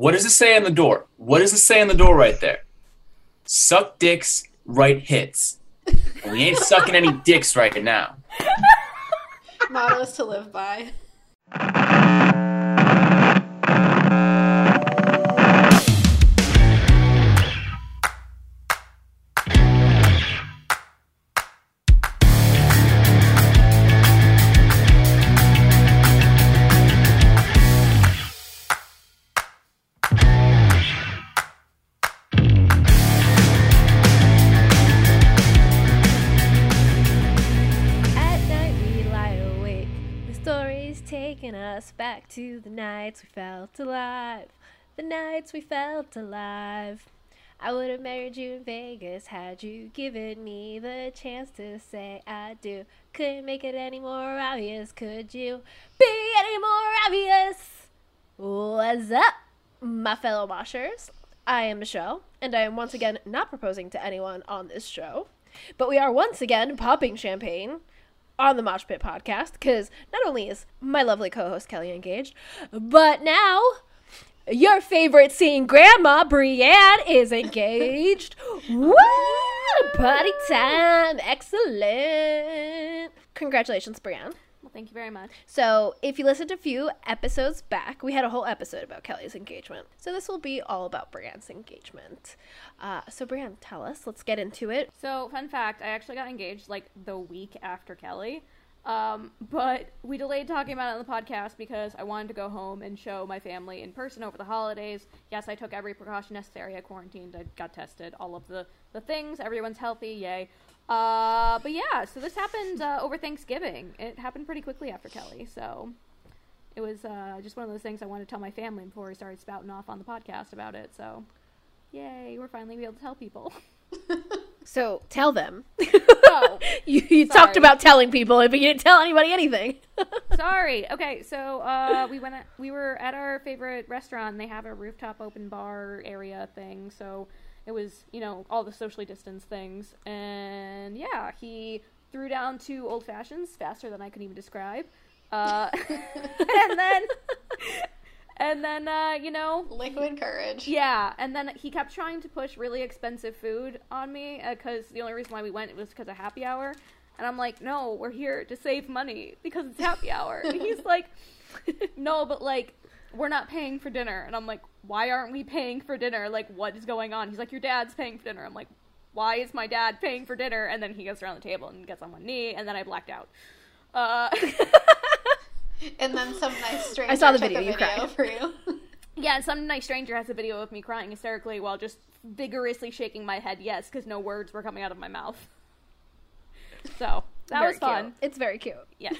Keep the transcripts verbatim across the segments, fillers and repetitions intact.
What does it say on the door? What does it say on the door right there? Suck dicks, write hits. And we ain't sucking any dicks right now. Mottos to live by. Us back to the nights we felt alive, the nights we felt alive. I would have married you in Vegas had you given me the chance to say I do. Couldn't make it any more obvious, could you be any more obvious? What's up, my fellow moshers? I am Michelle, and I am once again not proposing to anyone on this show, but we are once again popping champagne on the Moshpit Podcast, because not only is my lovely co-host Kelly engaged, but now your favorite scene grandma, Brianne, is engaged. Woo! Party time! Excellent! Congratulations, Brianne. Well, thank you very much. So, if you listened a few episodes back, we had a whole episode about Kelly's engagement. So this will be all about Brianne's engagement. Uh, so Brianne, tell us. Let's get into it. So, fun fact, I actually got engaged like the week after Kelly. Um, but we delayed talking about it on the podcast because I wanted to go home and show my family in person over the holidays. Yes, I took every precaution necessary. I quarantined. I got tested. All of the, the things. Everyone's healthy. Yay. Uh, but yeah, so this happened uh, over Thanksgiving. It happened pretty quickly after Kelly, so it was uh, just one of those things I wanted to tell my family before we started spouting off on the podcast about it, so yay, we're finally able to tell people. So, tell them. Oh, you you talked about telling people, but you didn't tell anybody anything. Sorry. Okay, so uh, we went. At, we were at our favorite restaurant, and they have a rooftop open bar area thing, so it was, you know, all the socially distanced things. And yeah, he threw down two old fashions faster than I could even describe. Uh, and then, and then, uh, you know. Liquid courage. Yeah. And then he kept trying to push really expensive food on me because uh, the only reason why we went was because of happy hour. And I'm like, no, we're here to save money because it's happy hour. And he's like, no, but like, we're not paying for dinner. And I'm like, why aren't we paying for dinner? Like, what is going on? He's like, your dad's paying for dinner. I'm like, why is my dad paying for dinner? And then he goes around the table and gets on one knee, and then I blacked out. Uh, and then some nice stranger. I saw the video. You cried. For you. Yeah, some nice stranger has a video of me crying hysterically while just vigorously shaking my head yes, because no words were coming out of my mouth. So that very was fun. Cute. It's very cute. Yes.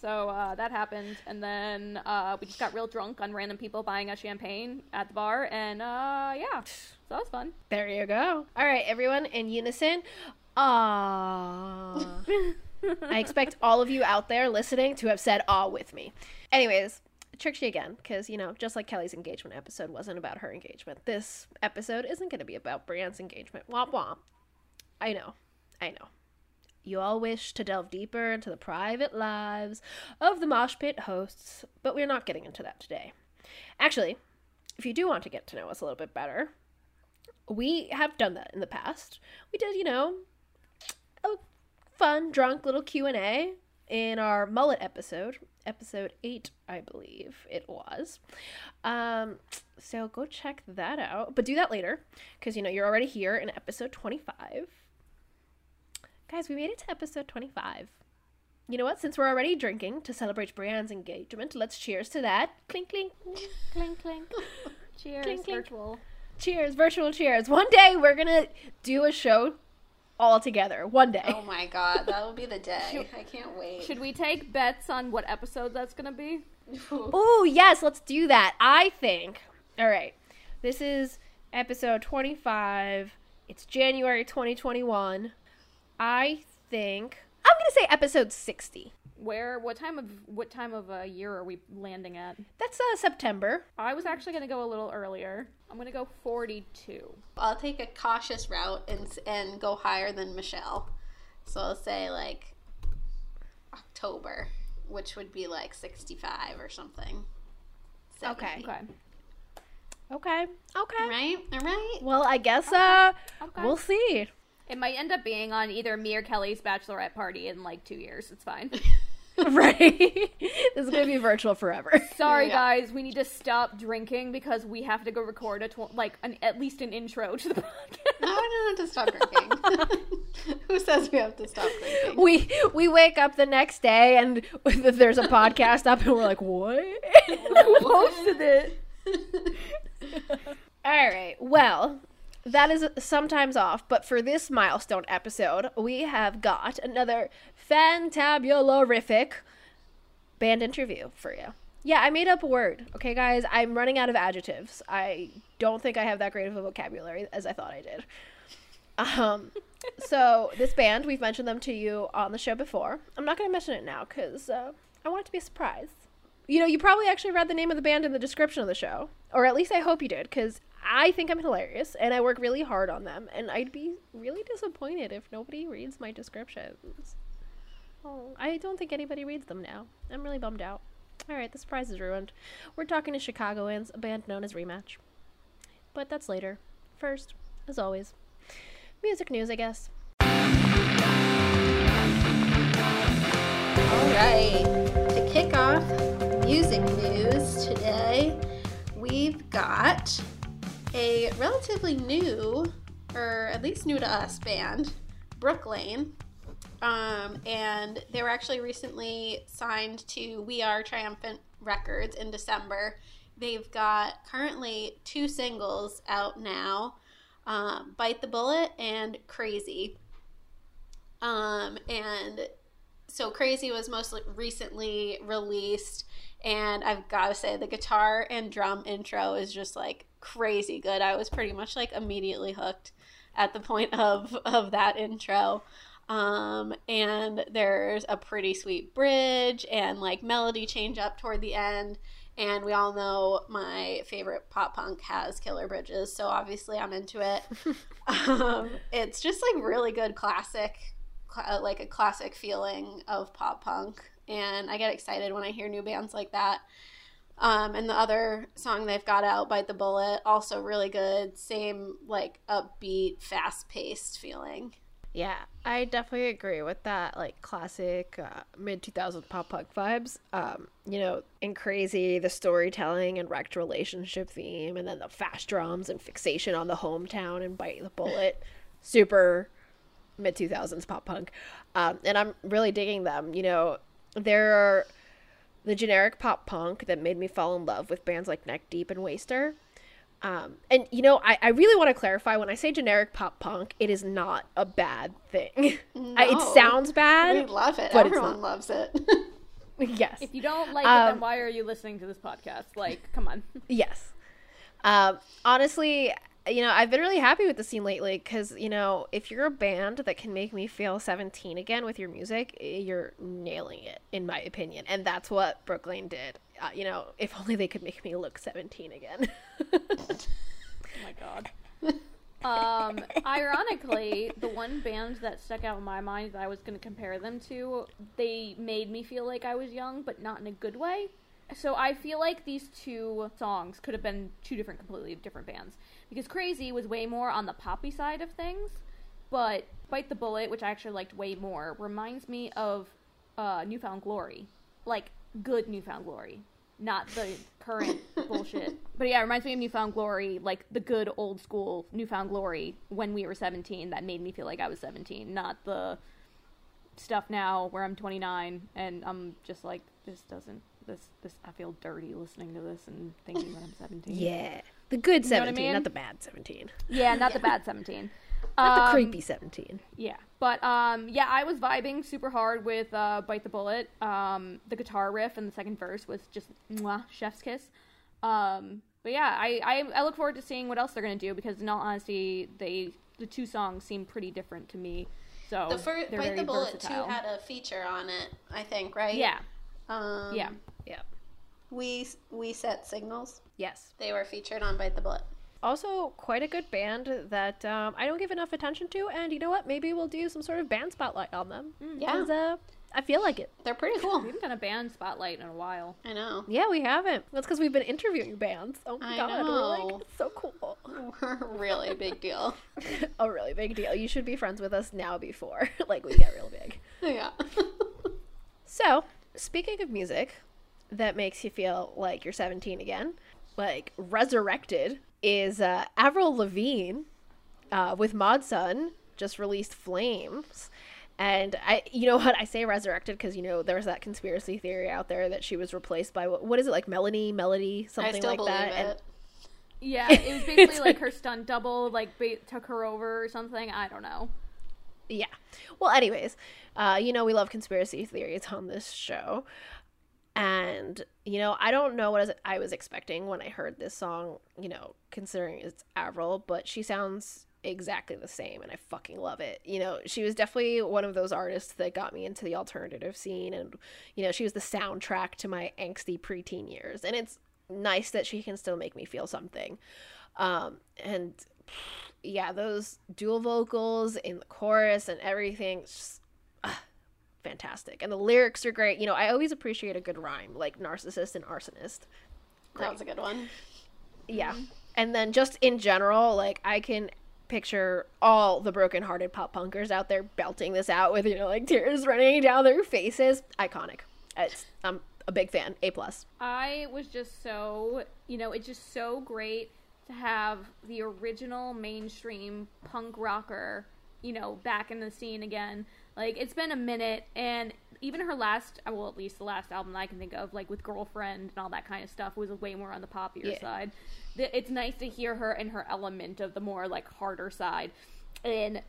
So uh, that happened, and then uh, we just got real drunk on random people buying us champagne at the bar, and uh, yeah, so that was fun. There you go. All right, everyone in unison. Aww. I expect all of you out there listening to have said aw with me. Anyways, I tricked you again, because, you know, just like Kelly's engagement episode wasn't about her engagement, this episode isn't going to be about Brianne's engagement. Womp womp. I know. I know. You all wish to delve deeper into the private lives of the Moshpit hosts, but we're not getting into that today. Actually, if you do want to get to know us a little bit better, we have done that in the past. We did, you know, a fun, drunk little Q and A in our mullet episode, episode eight, I believe it was. Um, so go check that out, but do that later, because, you know, you're already here in episode twenty-five. Guys, we made it to episode twenty-five. You know what? Since we're already drinking to celebrate Brianne's engagement, let's cheers to that. Clink, clink. Clink, clink. Cheers, clink, clink. Virtual. Cheers, virtual cheers. One day we're going to do a show all together. One day. Oh, my God. That will be the day. I can't wait. Should we take bets on what episode that's going to be? Oh, yes. Let's do that. I think. All right. This is episode twenty-five. It's January twenty twenty-one. I think I'm gonna say episode sixty. Where? What time of what time of a uh, year are we landing at? That's uh, September. I was actually gonna go a little earlier. I'm gonna go forty-two. I'll take a cautious route and and go higher than Michelle. So I'll say like October, which would be like sixty-five or something. seventy. Okay. Okay. Okay. Okay. Right? All right. Well, I guess okay. uh, okay. we'll see. It might end up being on either me or Kelly's bachelorette party in like two years. It's fine. Right? This is going to be virtual forever. Sorry, yeah. guys. We need to stop drinking because we have to go record a tw- like an, at least an intro to the podcast. No, I don't have to stop drinking. Who says we have to stop drinking? We we wake up the next day and there's a podcast up and we're like, what? Who posted it? All right. Well, that is sometimes off, but for this milestone episode, we have got another fantabulorific band interview for you. Yeah, I made up a word. Okay, guys, I'm running out of adjectives. I don't think I have that great of a vocabulary as I thought I did. Um, so this band, we've mentioned them to you on the show before. I'm not going to mention it now because uh, I want it to be a surprise. You know, you probably actually read the name of the band in the description of the show. Or at least I hope you did, because I think I'm hilarious, and I work really hard on them, and I'd be really disappointed if nobody reads my descriptions. Oh, I don't think anybody reads them now. I'm really bummed out. All right, the surprise is ruined. We're talking to Chicagoans, a band known as Rematch. But that's later. First, as always, music news, I guess. All right, to kick off music news today, we've got a relatively new, or at least new to us, band, Brooklyn, um, and they were actually recently signed to We Are Triumphant Records in December. They've got currently two singles out now, uh, Bite the Bullet and Crazy, um, and so Crazy was most recently released, and I've got to say the guitar and drum intro is just like crazy good. I was pretty much like immediately hooked at the point of, of that intro. Um, and there's a pretty sweet bridge and like melody change up toward the end. And we all know my favorite pop punk has killer bridges. So obviously I'm into it. um, it's just like really good classic, like a classic feeling of pop punk, and I get excited when I hear new bands like that. Um, and the other song they've got out, Bite the Bullet, also really good, same like upbeat, fast-paced feeling. Yeah, I definitely agree with that, like classic uh, mid two thousands pop punk vibes. Um, you know, in Crazy, the storytelling and wrecked relationship theme, and then the fast drums and fixation on the hometown and Bite the Bullet, super mid two thousands pop punk. Um, and I'm really digging them. You know, they're the generic pop punk that made me fall in love with bands like Neck Deep and Waster. Um, and, you know, I, I really want to clarify, when I say generic pop punk, it is not a bad thing. No. I, it sounds bad. We love it. But everyone it's loves it. Yes. If you don't like um, it, then why are you listening to this podcast? Like, come on. Yes. Um, honestly, you know, I've been really happy with the scene lately because, you know, if you're a band that can make me feel seventeen again with your music, you're nailing it, in my opinion. And that's what Brooklyn did. Uh, you know, if only they could make me look seventeen again. Oh, my God. Um, ironically, the one band that stuck out in my mind that I was going to compare them to, they made me feel like I was young, but not in a good way. So I feel like these two songs could have been two different, completely different bands. Because Crazy was way more on the poppy side of things, but Bite the Bullet, which I actually liked way more, reminds me of uh, New Found Glory. Like, good New Found Glory. Not the current bullshit. But yeah, it reminds me of New Found Glory, like the good old school New Found Glory when we were seventeen that made me feel like I was seventeen. Not the stuff now where I'm twenty-nine and I'm just like, this doesn't. This, this, I feel dirty listening to this and thinking that I'm seventeen. Yeah. The good seventeen, you know what I mean? Not the bad seventeen. Yeah, not yeah. the bad seventeen. Not um, the creepy seventeen. Yeah. But, um, yeah, I was vibing super hard with uh, Bite the Bullet. Um, the guitar riff in the second verse was just, mwah, chef's kiss. Um, but, yeah, I, I, I look forward to seeing what else they're going to do because, in all honesty, they the two songs seem pretty different to me. So the first, Bite the Bullet, versatile. Too, had a feature on it, I think, right? Yeah. Um, yeah. Yeah. We we set signals. Yes. They were featured on Bite the Bullet. Also, quite a good band that um, I don't give enough attention to, and you know what? Maybe we'll do some sort of band spotlight on them. Mm, yeah. Uh, I feel like it. They're pretty cool. We haven't done a band spotlight in a while. I know. Yeah, we haven't. That's because we've been interviewing bands. Oh my I god, know. We're like, it's so cool. We're a really big deal. A really big deal. You should be friends with us now before like we get real big. Yeah. So, speaking of music that makes you feel like you're seventeen again, like resurrected, is uh, Avril Lavigne uh, with Mod Sun just released Flames. And I, you know what, I say resurrected because, you know, there was that conspiracy theory out there that she was replaced by, what, what is it, like Melanie, Melody, something I still like believe that. It. And... Yeah, it was basically like her stunt double, like ba- took her over or something. I don't know. Yeah. Well, anyways, uh, you know, we love conspiracy theories on this show. And, you know, I don't know what I was expecting when I heard this song, you know, considering it's Avril, but she sounds exactly the same and I fucking love it. You know, she was definitely one of those artists that got me into the alternative scene, and you know, she was the soundtrack to my angsty preteen years, and it's nice that she can still make me feel something. Um and yeah, those dual vocals in the chorus and everything, it's just uh, fantastic, and the lyrics are great. You know, I always appreciate a good rhyme, like narcissist and arsonist. Great. That was a good one. Yeah. Mm-hmm. And then just in general, like I can picture all the broken-hearted pop punkers out there belting this out with, you know, like tears running down their faces. Iconic. It's, I'm a big fan. A plus. I was just so, you know, it's just so great to have the original mainstream punk rocker, you know, back in the scene again. Like, it's been a minute, and even her last, well, at least the last album that I can think of, like with Girlfriend and all that kind of stuff, was way more on the poppier yeah. side. It's nice to hear her in her element of the more like harder side, and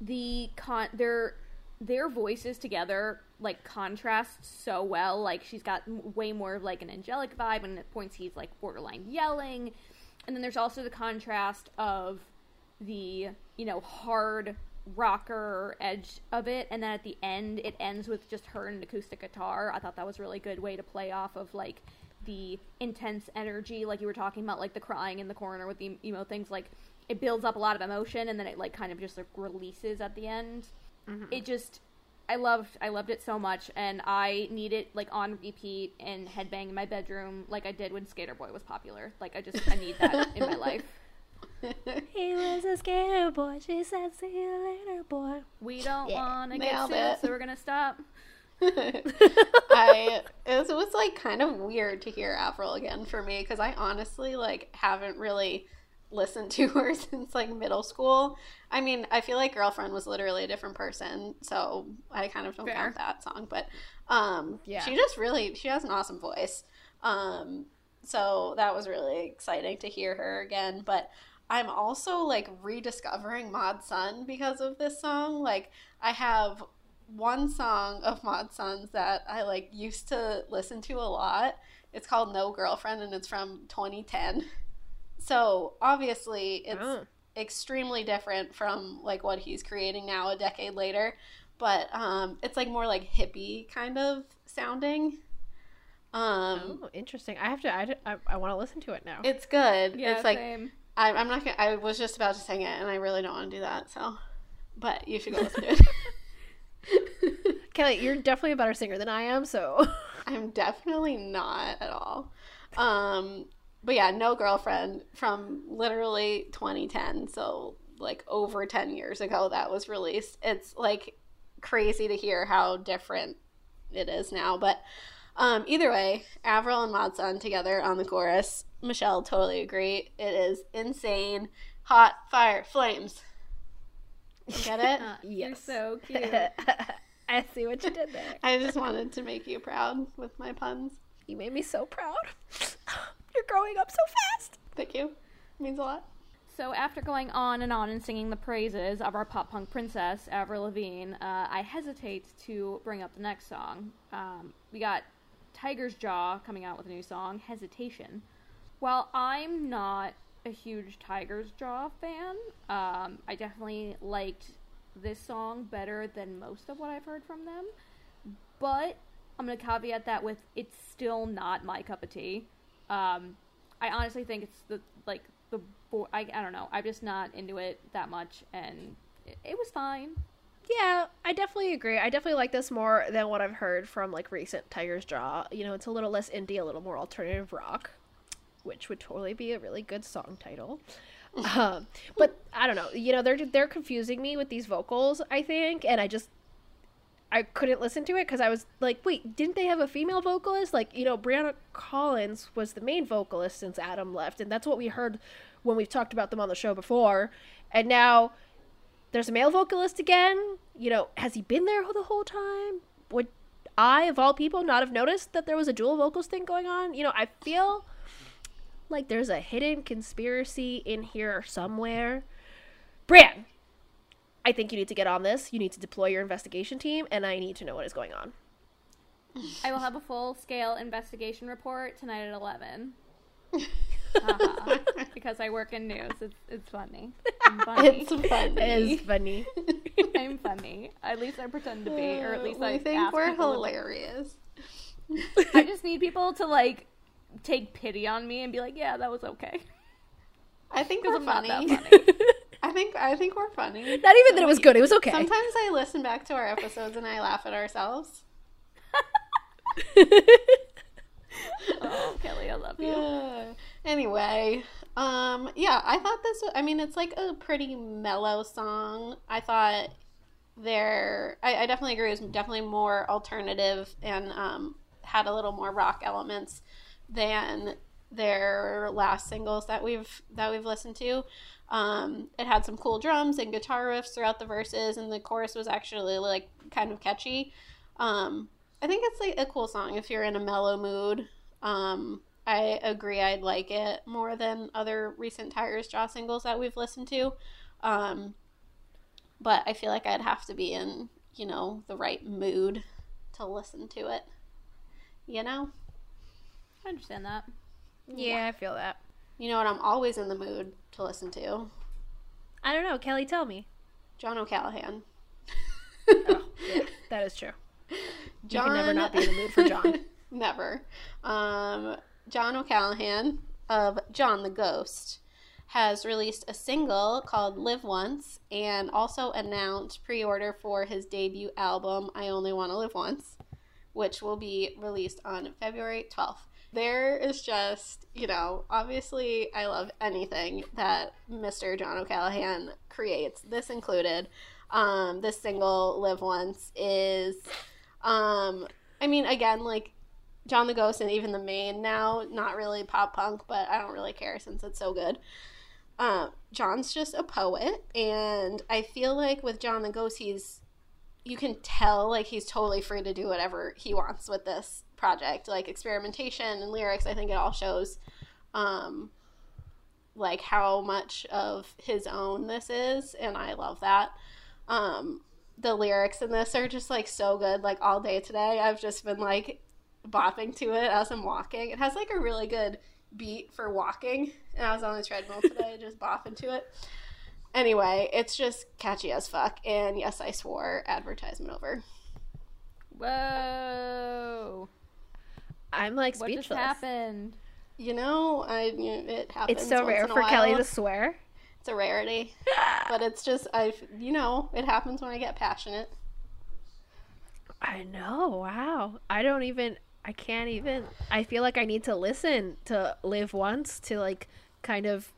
the con their their voices together like contrast so well. Like she's got way more of like an angelic vibe, and at points he's like borderline yelling, and then there's also the contrast of the, you know, hard rocker edge of it, and then at the end it ends with just her and acoustic guitar. I thought that was a really good way to play off of like the intense energy, like you were talking about, like the crying in the corner with the emo things. Like it builds up a lot of emotion, and then it like kind of just like releases at the end. Mm-hmm. It just, I loved I loved it so much, and I need it like on repeat and headbang in my bedroom like I did when Skater Boy was popular. Like I just I need that in my life. He was a skater boy. She said, "See you later, boy." We don't yeah, want to get sued, so we're gonna stop. I it was, it was like kind of weird to hear Avril again for me, because I honestly like haven't really listened to her since like middle school. I mean, I feel like Girlfriend was literally a different person, so I kind of don't Fair. count that song. But um, yeah, she just really she has an awesome voice. Um, so that was really exciting to hear her again, but. I'm also, like, rediscovering Mod Sun because of this song. Like, I have one song of Mod Sun's that I, like, used to listen to a lot. It's called No Girlfriend, and it's from twenty ten. So, obviously, it's oh. extremely different from, like, what he's creating now a decade later. But um, it's, like, more, like, hippie kind of sounding. Um, oh, interesting. I have to – I, I, I want to listen to it now. It's good. Yeah, it's, like, same. I'm not gonna, I was just about to sing it, and I really don't want to do that, so. But you should go listen to it. Kelly, you're definitely a better singer than I am, so. I'm definitely not at all. Um, but yeah, No Girlfriend from literally twenty ten, so like over ten years ago that was released. It's like crazy to hear how different it is now, but um, either way, Avril and Mod Sun together on the chorus. Michelle, totally agree. It is insane. Hot, fire, flames. You get it? Uh, yes. You're so cute. I see what you did there. I just wanted to make you proud with my puns. You made me so proud. You're growing up so fast. Thank you. It means a lot. So after going on and on and singing the praises of our pop punk princess, Avril Lavigne, uh, I hesitate to bring up the next song. Um, we got Tigers Jaw coming out with a new song, Hesitation. While I'm not a huge Tigers Jaw fan, um, I definitely liked this song better than most of what I've heard from them. But I'm going to caveat that with it's still not my cup of tea. Um, I honestly think it's the, like, the, I, I don't know, I'm just not into it that much, and it, it was fine. Yeah, I definitely agree. I definitely like this more than what I've heard from, like, recent Tigers Jaw. You know, it's a little less indie, a little more alternative rock, which would totally be a really good song title. um, but, I don't know. You know, they're they're confusing me with these vocals, I think, and I just... I couldn't listen to it because I was like, wait, didn't they have a female vocalist? Like, you know, Brianna Collins was the main vocalist since Adam left, and that's what we heard when we've talked about them on the show before. And now there's a male vocalist again. You know, has he been there the whole time? Would I, of all people, not have noticed that there was a dual vocals thing going on? You know, I feel like there's a hidden conspiracy in here somewhere. Brianne, I think you need to get on this. You need to deploy your investigation team, and I need to know what is going on. I will have a full-scale investigation report tonight at eleven. uh-huh. Because I work in news. It's, it's funny. I'm funny. It's funny. It is funny. I'm funny. At least I pretend to be, or at least uh, I think ask we're hilarious. I just need people to, like, take pity on me and be like, yeah, that was okay. I think we're I'm funny. Not that funny. I think I think we're funny. Not even so that it was good. It was okay. Sometimes I listen back to our episodes and I laugh at ourselves. Oh, Kelly, I love you. Yeah. Anyway, um, yeah, I thought this was, I mean, it's like a pretty mellow song. I thought there, I, I definitely agree. It was definitely more alternative and um, had a little more rock elements than their last singles that we've that we've listened to. Um, it had some cool drums and guitar riffs throughout the verses, and the chorus was actually, like, kind of catchy. Um, I think it's, like, a cool song if you're in a mellow mood. Um, I agree I'd like it more than other recent Tigers Jaw singles that we've listened to. Um, but I feel like I'd have to be in, you know, the right mood to listen to it. You know? I understand that. Yeah, yeah. I feel that. You know what I'm always in the mood to listen to? I don't know. Kelly, tell me. John O'Callaghan. Oh, yeah, that is true. John... You can never not be in the mood for John. Never. Um, John O'Callaghan of John the Ghost has released a single called Live Once and also announced pre-order for his debut album, I Only Want to Live Once, which will be released on February twelfth. There is just, you know, obviously I love anything that Mister John O'Callaghan creates, this included. Um, this single, Live Once, is, um, I mean, again, like, John the Ghost and even the main now, not really pop punk, but I don't really care since it's so good. Uh, John's just a poet, and I feel like with John the Ghost, he's, you can tell, like, he's totally free to do whatever he wants with this project, like experimentation and lyrics. I think it all shows um like how much of his own this is, and I love that. Um the lyrics in this are just like so good. Like all day today I've just been like bopping to it as I'm walking. It has like a really good beat for walking, and I was on the treadmill today just bopping to it. Anyway, it's just catchy as fuck, and yes, I swore advertisement over. Whoa. I'm like speechless. What just happened? You know, I it happens. It's so rare for Kelly to swear. It's a rarity, but it's just I. You know, it happens when I get passionate. I know. Wow. I don't even. I can't even. I feel like I need to listen to Live Once to like kind of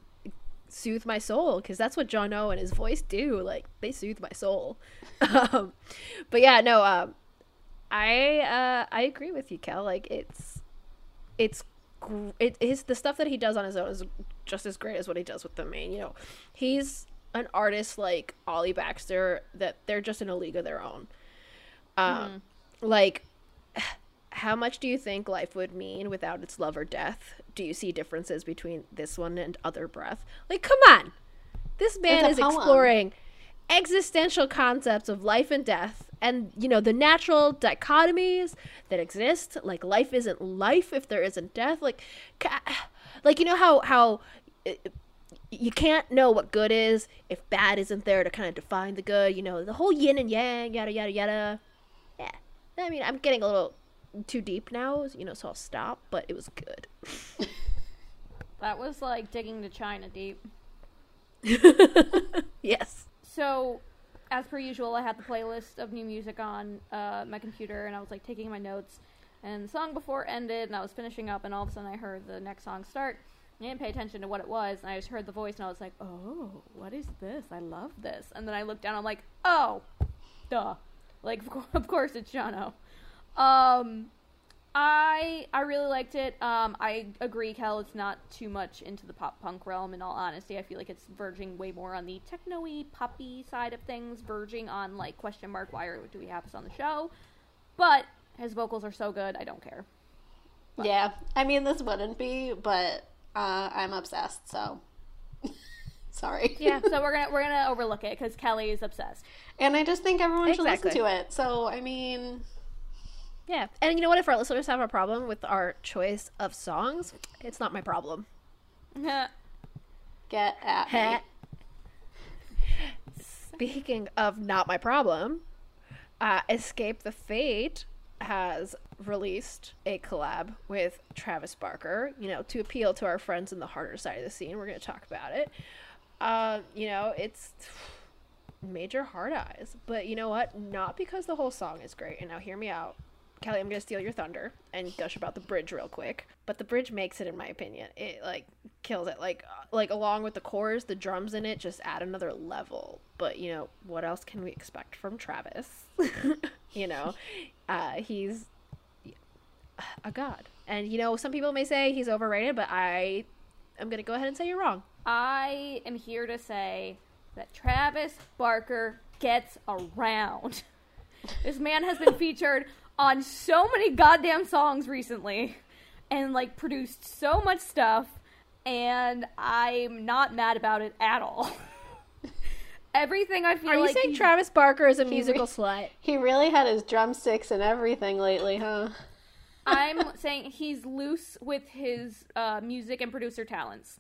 soothe my soul, because that's what John O and his voice do. Like they soothe my soul. um, but yeah, no. Um, I uh, I agree with you, Kel. Like it's it's gr- it his the stuff that he does on his own is just as great as what he does with the main. You know, he's an artist like Ollie Baxter that they're just in a league of their own. Um, mm-hmm. Like, how much do you think life would mean without its love or death? Do you see differences between this one and Other Breath? Like, come on, this man is exploring existential concepts of life and death. And, you know, the natural dichotomies that exist, like life isn't life if there isn't death. Like, like you know how, how you can't know what good is if bad isn't there to kind of define the good. You know, the whole yin and yang, yada, yada, yada. Yeah. I mean, I'm getting a little too deep now, you know, so I'll stop. But it was good. That was like digging to China deep. Yes. So... as per usual, I had the playlist of new music on uh, my computer, and I was like taking my notes, and the song before ended, and I was finishing up, and all of a sudden I heard the next song start. I didn't pay attention to what it was, and I just heard the voice, and I was like, oh, what is this? I love this. And then I looked down, I'm like, oh, duh. Like, of course it's Jono. Um, I I really liked it. Um, I agree, Kel, it's not too much into the pop-punk realm, in all honesty. I feel like it's verging way more on the techno-y, poppy side of things, verging on, like, question mark, why do we have us on the show? But his vocals are so good, I don't care. But. Yeah, I mean, this wouldn't be, but... Uh, I'm obsessed, so sorry. Yeah, so we're gonna we're gonna overlook it because Kelly is obsessed, and I just think everyone exactly. should listen to it. So I mean, yeah, and you know what? If our listeners have a problem with our choice of songs, it's not my problem. Get at me. Speaking of not my problem, uh, Escape the Fate has released a collab with Travis Barker, you know, to appeal to our friends in the harder side of the scene. We're going to talk about it. Uh, you know, it's major hard eyes, but you know what? Not because the whole song is great. And now hear me out. Kelly, I'm going to steal your thunder and gush about the bridge real quick. But the bridge makes it, in my opinion. It, like, kills it. Like, like along with the chorus, the drums in it just add another level. But, you know, what else can we expect from Travis? You know, uh, he's a god. And, you know, some people may say he's overrated, but I am going to go ahead and say you're wrong. I am here to say that Travis Barker gets around. This man has been featured on so many goddamn songs recently and, like, produced so much stuff, and I'm not mad about it at all. Everything I feel like... Are you like saying he, Travis Barker is a musical re- slut? He really had his drumsticks and everything lately, huh? I'm saying he's loose with his uh, music and producer talents.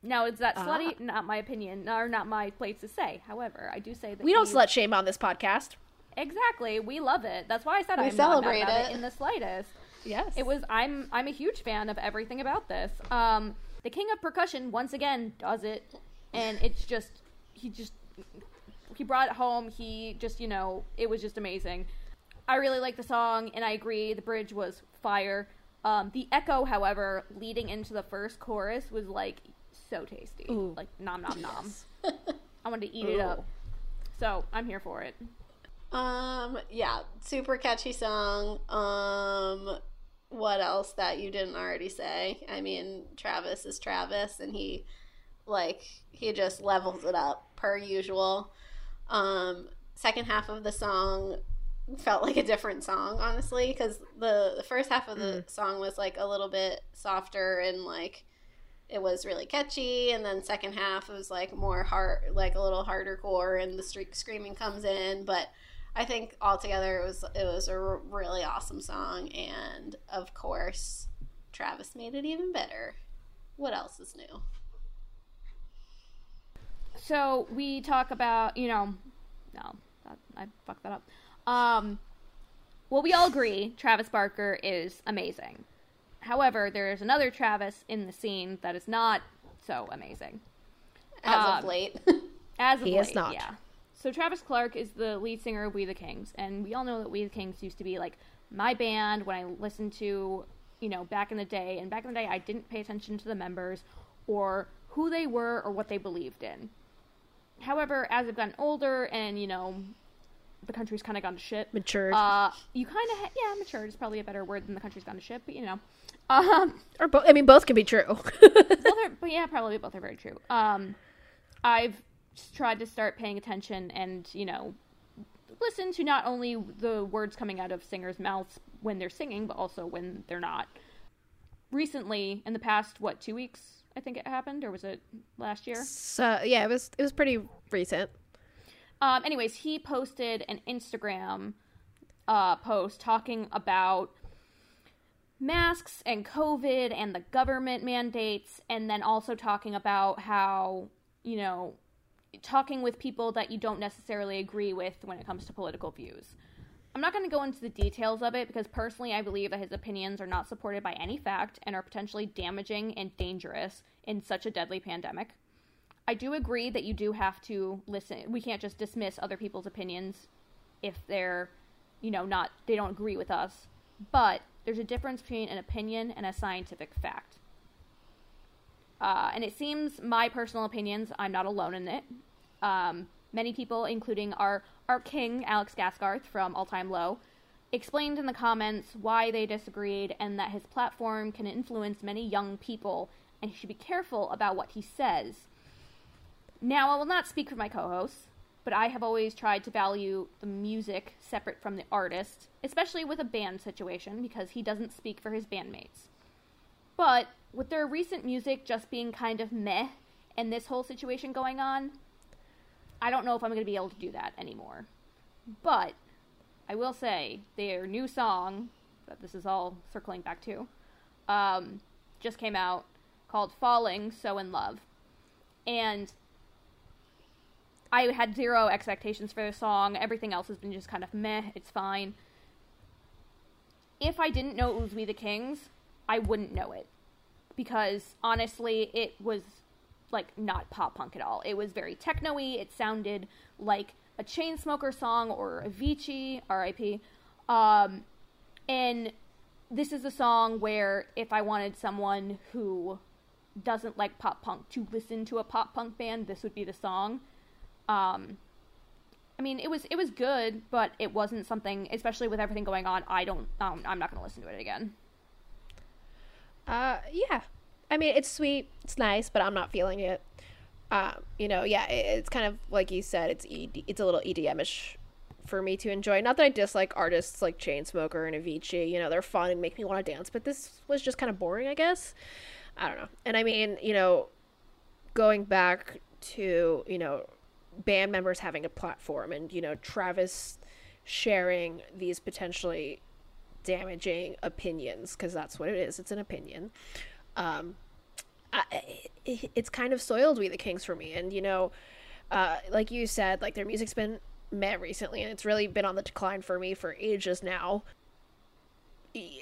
Now, is that slutty? Uh-huh. Not my opinion, or not my place to say. However, I do say that... We don't slut shame on this podcast. Exactly. We love it. That's why I said we I'm celebrate not mad about it. it in the slightest. Yes. It was... I'm I'm a huge fan of everything about this. Um, the King of Percussion, once again, does it. And it's just... He just... He brought it home. He just, you know... It was just amazing. I really like the song, and I agree. The bridge was fire. Um, the echo, however, leading into the first chorus was, like, so tasty. Ooh. Like, nom nom yes. nom. I wanted to eat Ooh. it up. So, I'm here for it. Um, yeah, super catchy song. Um, what else that you didn't already say? I mean, Travis is Travis, and he, like, he just levels it up, per usual. Um, second half of the song felt like a different song, honestly, because the, the first half of the mm. song was, like, a little bit softer and, like, it was really catchy, and then second half was, like, more hard, like, a little harder core, and the streak screaming comes in, but... I think altogether it was it was a r- really awesome song, and of course, Travis made it even better. What else is new? So we talk about you know, no, that, I fucked that up. Um, well, we all agree Travis Barker is amazing. However, there is another Travis in the scene that is not so amazing as um, of late. As of he late, is not. Yeah. So Travis Clark is the lead singer of We the Kings, and we all know that We the Kings used to be, like, my band when I listened to, you know, back in the day. And back in the day, I didn't pay attention to the members or who they were or what they believed in. However, as I've gotten older and, you know, the country's kind of gone to shit. Matured. Uh, you kind of, ha- yeah, matured is probably a better word than the country's gone to shit, but, you know. Um, or both, I mean, both can be true. both are, but, yeah, probably both are very true. Um, I've... tried to start paying attention and, you know, listen to not only the words coming out of singers' mouths when they're singing, but also when they're not. Recently, in the past, what, two weeks, I think it happened? Or was it last year? So, yeah, it was it was pretty recent. Um, anyways, he posted an Instagram uh, post talking about masks and COVID and the government mandates, and then also talking about how, you know, talking with people that you don't necessarily agree with when it comes to political views. I'm not going to go into the details of it because personally I believe that his opinions are not supported by any fact and are potentially damaging and dangerous in such a deadly pandemic. I do agree that you do have to listen. We can't just dismiss other people's opinions if they're, you know, not, they don't agree with us. But there's a difference between an opinion and a scientific fact. Uh, and it seems, my personal opinions, I'm not alone in it. Um, many people, including our, our king, Alex Gaskarth from All Time Low, explained in the comments why they disagreed and that his platform can influence many young people and he should be careful about what he says. Now, I will not speak for my co-hosts, but I have always tried to value the music separate from the artist, especially with a band situation, because he doesn't speak for his bandmates. But with their recent music just being kind of meh, and this whole situation going on, I don't know if I'm going to be able to do that anymore. But I will say, their new song, that this is all circling back to, um, just came out, called Falling So In Love. And I had zero expectations for the song. Everything else has been just kind of meh, it's fine. If I didn't know it was We the Kings, I wouldn't know it. Because, honestly, it was, like, not pop-punk at all. It was very techno-y. It sounded like a Chainsmokers song or Avicii, R I P Um, and this is a song where if I wanted someone who doesn't like pop-punk to listen to a pop-punk band, this would be the song. Um, I mean, it was it was good, but it wasn't something, especially with everything going on, I don't, um, I'm not going to listen to it again. Uh, yeah. I mean, it's sweet, it's nice, but I'm not feeling it. Um, you know, yeah, it, it's kind of, like you said, it's E D, it's a little E D M-ish for me to enjoy. Not that I dislike artists like Chainsmoker and Avicii, you know, they're fun and make me want to dance, but this was just kind of boring, I guess. I don't know. And I mean, you know, going back to, you know, band members having a platform and, you know, Travis sharing these potentially damaging opinions, because that's what it is, it's an opinion. Um, I, it, it's kind of soiled We the Kings for me, and, you know, uh, like you said, like, their music's been meh recently, and it's really been on the decline for me for ages now. Yeah.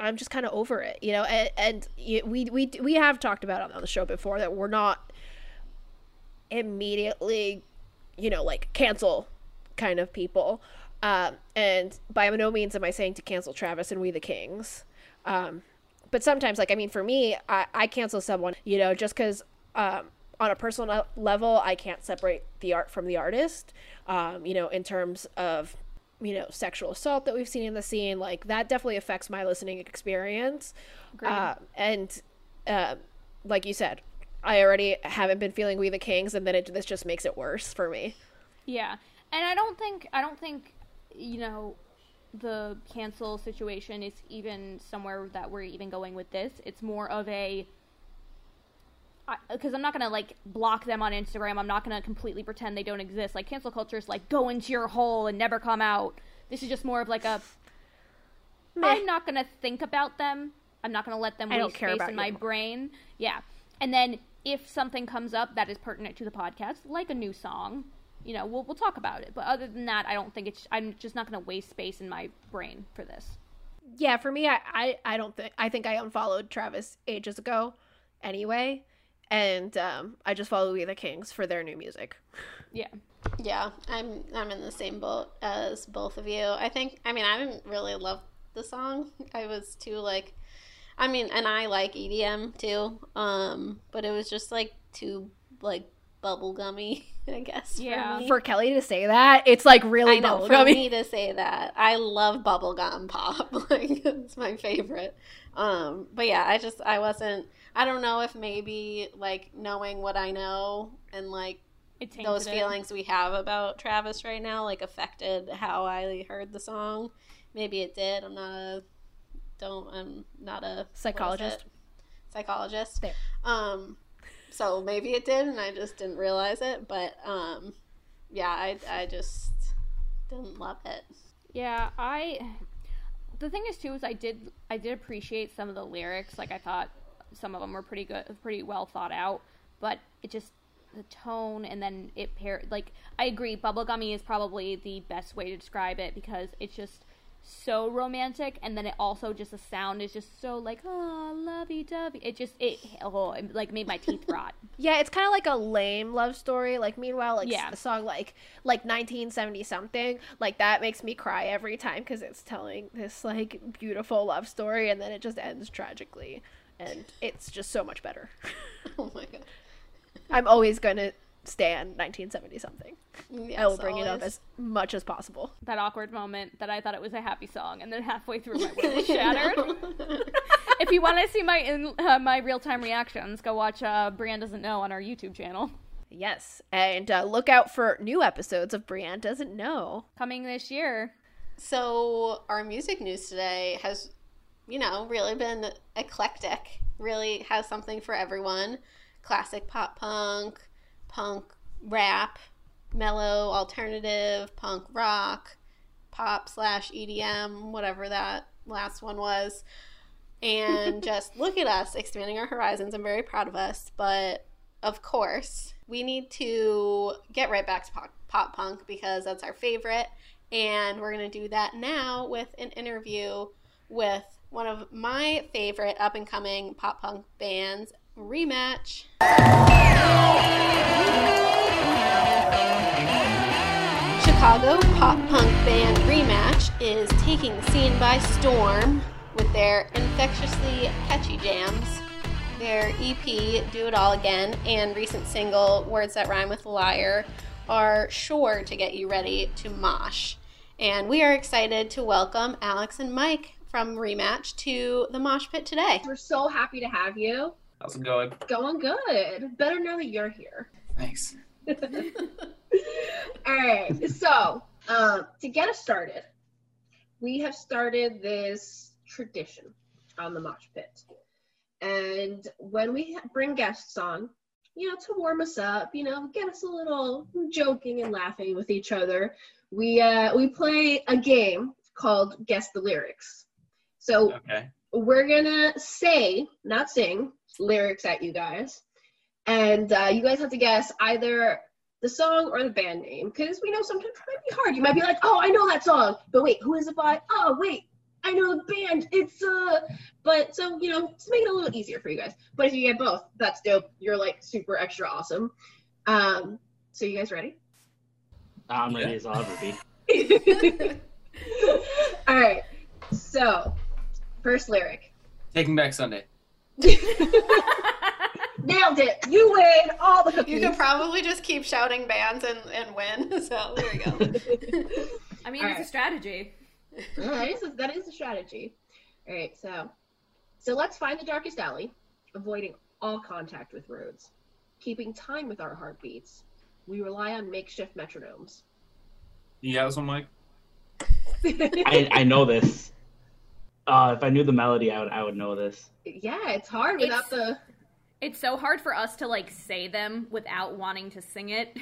I'm just kind of over it, you know, and, and we, we, we have talked about it on the show before that we're not immediately, you know, like, cancel kind of people, um, and by no means am I saying to cancel Travis and We the Kings, um, but sometimes, like, I mean, for me, I, I cancel someone, you know, just because, um, on a personal level, I can't separate the art from the artist, um, you know, in terms of, you know, sexual assault that we've seen in the scene, like, that definitely affects my listening experience. Great. Uh, and, uh, like you said, I already haven't been feeling We the Kings, and then it, this just makes it worse for me. Yeah, and I don't think, I don't think, you know, the cancel situation is even somewhere that we're even going with this. It's more of a, because I'm not going to, like, block them on Instagram. I'm not going to completely pretend they don't exist. Like, cancel culture is like, go into your hole and never come out. This is just more of like a, meh. I'm not going to think about them. I'm not going to let them waste space in my brain. Yeah. And then if something comes up that is pertinent to the podcast, like a new song, you know, we'll we'll talk about it. But other than that, I don't think it's, I'm just not going to waste space in my brain for this. Yeah, for me, I, I, I don't think, I think I unfollowed Travis ages ago anyway. And um, I just follow We the Kings for their new music. Yeah. Yeah, I'm I'm in the same boat as both of you. I think, I mean, I didn't really love the song. I was too, like, I mean, and I like E D M, too. Um, but it was just, like, too, like, bubblegummy, I guess. Yeah. For, for Kelly to say that, it's, like, really I know, bubblegummy. For me to say that. I love bubblegum pop. Like, it's my favorite. Um, but, yeah, I just, I wasn't. I don't know if maybe, like, knowing what I know and, like, those feelings we have about Travis right now, like, affected how I heard the song. Maybe it did. I'm not a don't I'm not a psychologist. Psychologist. There. Um, so maybe it did, and I just didn't realize it. But um, yeah, I I just didn't love it. Yeah, I. The thing is too is I did I did appreciate some of the lyrics. Like I thought. Some of them were pretty good, pretty well thought out, but it just, the tone, and then it paired, like, I agree, bubblegummy is probably the best way to describe it, because it's just, so romantic, and then it also just the sound is just so like, oh, lovey-dovey. It just it oh it, like made my teeth rot. Yeah, it's kind of like a lame love story. Like meanwhile, like yeah. a song like like nineteen seventy something like that makes me cry every time because it's telling this like beautiful love story, and then it just ends tragically, and it's just so much better. Oh my god, I'm always gonna stand nineteen seventy something. Yes, I will bring always. It up as much as possible. That awkward moment that I thought it was a happy song, and then halfway through my world was shattered. If you want to see my in, uh, my real-time reactions, go watch uh, Brianne Doesn't Know on our YouTube channel. Yes, and uh, look out for new episodes of Brianne Doesn't Know coming this year. So our music news today has, you know, really been eclectic. Really has something for everyone. Classic pop punk, punk rap, mellow alternative, punk rock, pop slash E D M, whatever that last one was. And just look at us expanding our horizons. I'm very proud of us. But of course, we need to get right back to pop, pop punk because that's our favorite. And we're going to do that now with an interview with one of my favorite up and coming pop punk bands, Rematch. Chicago pop punk band Rematch is taking the scene by storm with their infectiously catchy jams. Their E P, Do It All Again, and recent single, Words That Rhyme with Liar, are sure to get you ready to mosh. And we are excited to welcome Alex and Mike from Rematch to the Mosh Pit today. We're so happy to have you. How's it going? Going good. Better now that you're here. Thanks. All right. So um, to get us started, we have started this tradition on the Mosh Pit. And when we bring guests on, you know, to warm us up, you know, get us a little joking and laughing with each other, we, uh, we play a game called Guess the Lyrics. So okay. We're going to say, not sing, lyrics at you guys, and uh, you guys have to guess either the song or the band name, because we know sometimes it might be hard. You might be like, oh, I know that song, but wait, who is it by? Oh, wait, I know the band. It's uh, but so you know, just make it a little easier for you guys. But if you get both, that's dope. You're like super extra awesome. Um, so you guys ready? I'm ready as I'll ever be. All right. So, first lyric. Taking Back Sunday. Nailed it. You win all the cookies. You can probably just keep shouting bands and, and win. So there we go. I mean, all it's right. a strategy. That is a, that is a strategy. All right. So, so let's find the darkest alley, avoiding all contact with roads, keeping time with our heartbeats. We rely on makeshift metronomes. You got this one, Mike? I, I know this. Uh, if I knew the melody, I would I would know this. Yeah, it's hard without it's, the... It's so hard for us to, like, say them without wanting to sing it.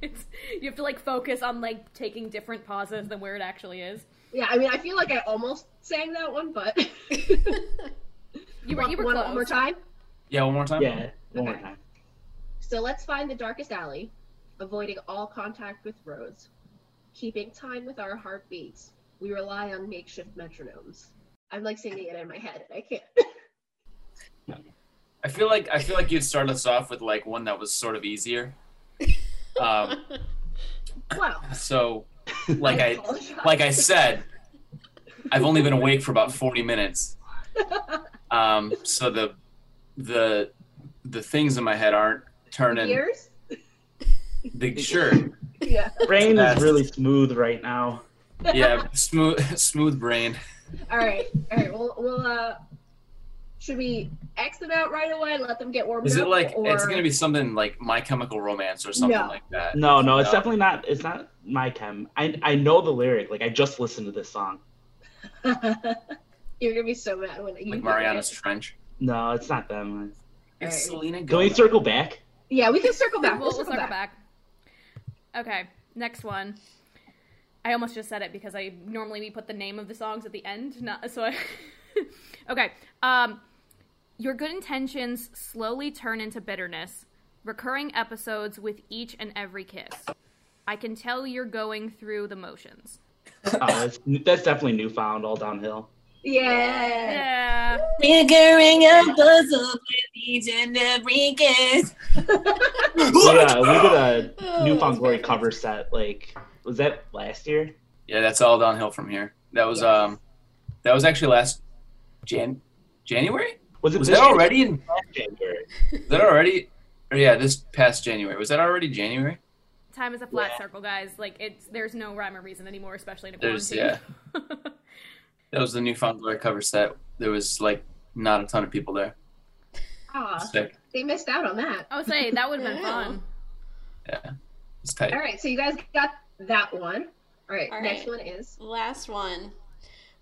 It's, you have to, like, focus on, like, taking different pauses than where it actually is. Yeah, I mean, I feel like I almost sang that one, but... you were, you were one, close. One more time? Yeah, one more time? Yeah, one okay. more time. So let's find the darkest alley, avoiding all contact with roads, keeping time with our heartbeats. We rely on makeshift metronomes. I'm like singing it in my head, and I can't. I feel like I feel like you'd start us off with like one that was sort of easier. Um, wow. So, like I, I like I said, I've only been awake for about forty minutes. Um, so the the the things in my head aren't turning. The ears? The sure. Yeah. Brain uh, is really smooth right now. Yeah, smooth smooth brain. All right, all right. We'll, we'll uh, should we X them out right away and let them get warmed up? Is it like or... it's gonna be something like My Chemical Romance or something no. like that? No, no, it's no. definitely not. It's not My Chem. I I know the lyric. Like I just listened to this song. You're gonna be so mad when you like Mariana's it. Trench. No, it's not them. It's right. Selena. Can we circle back? Yeah, we can circle back. We'll, we'll circle, circle back. back. Okay, next one. I almost just said it because I normally we put the name of the songs at the end. Not so. I, okay, um, your good intentions slowly turn into bitterness. Recurring episodes with each and every kiss. I can tell you're going through the motions. Uh, that's, that's definitely New Found, all downhill. Yeah. yeah. Figuring out puzzles with each and every kiss. Yeah, we did a New Found Glory cover set. Like, was that last year? Yeah, that's all downhill from here. That was yes. um, that was actually last Jan January. Was it? Was that January? already in January? Was that already? Or yeah, this past January. Was that already January? Time is a flat yeah. circle, guys. Like, it's there's no rhyme or reason anymore, especially in a quarantine. There's, yeah. That was the New Found Glory cover set. There was, like, not a ton of people there. Aw, they missed out on that. I was saying, that would have been fun. Yeah, it's tight. All right, so you guys got that one. All right, All next right. one is? Last one.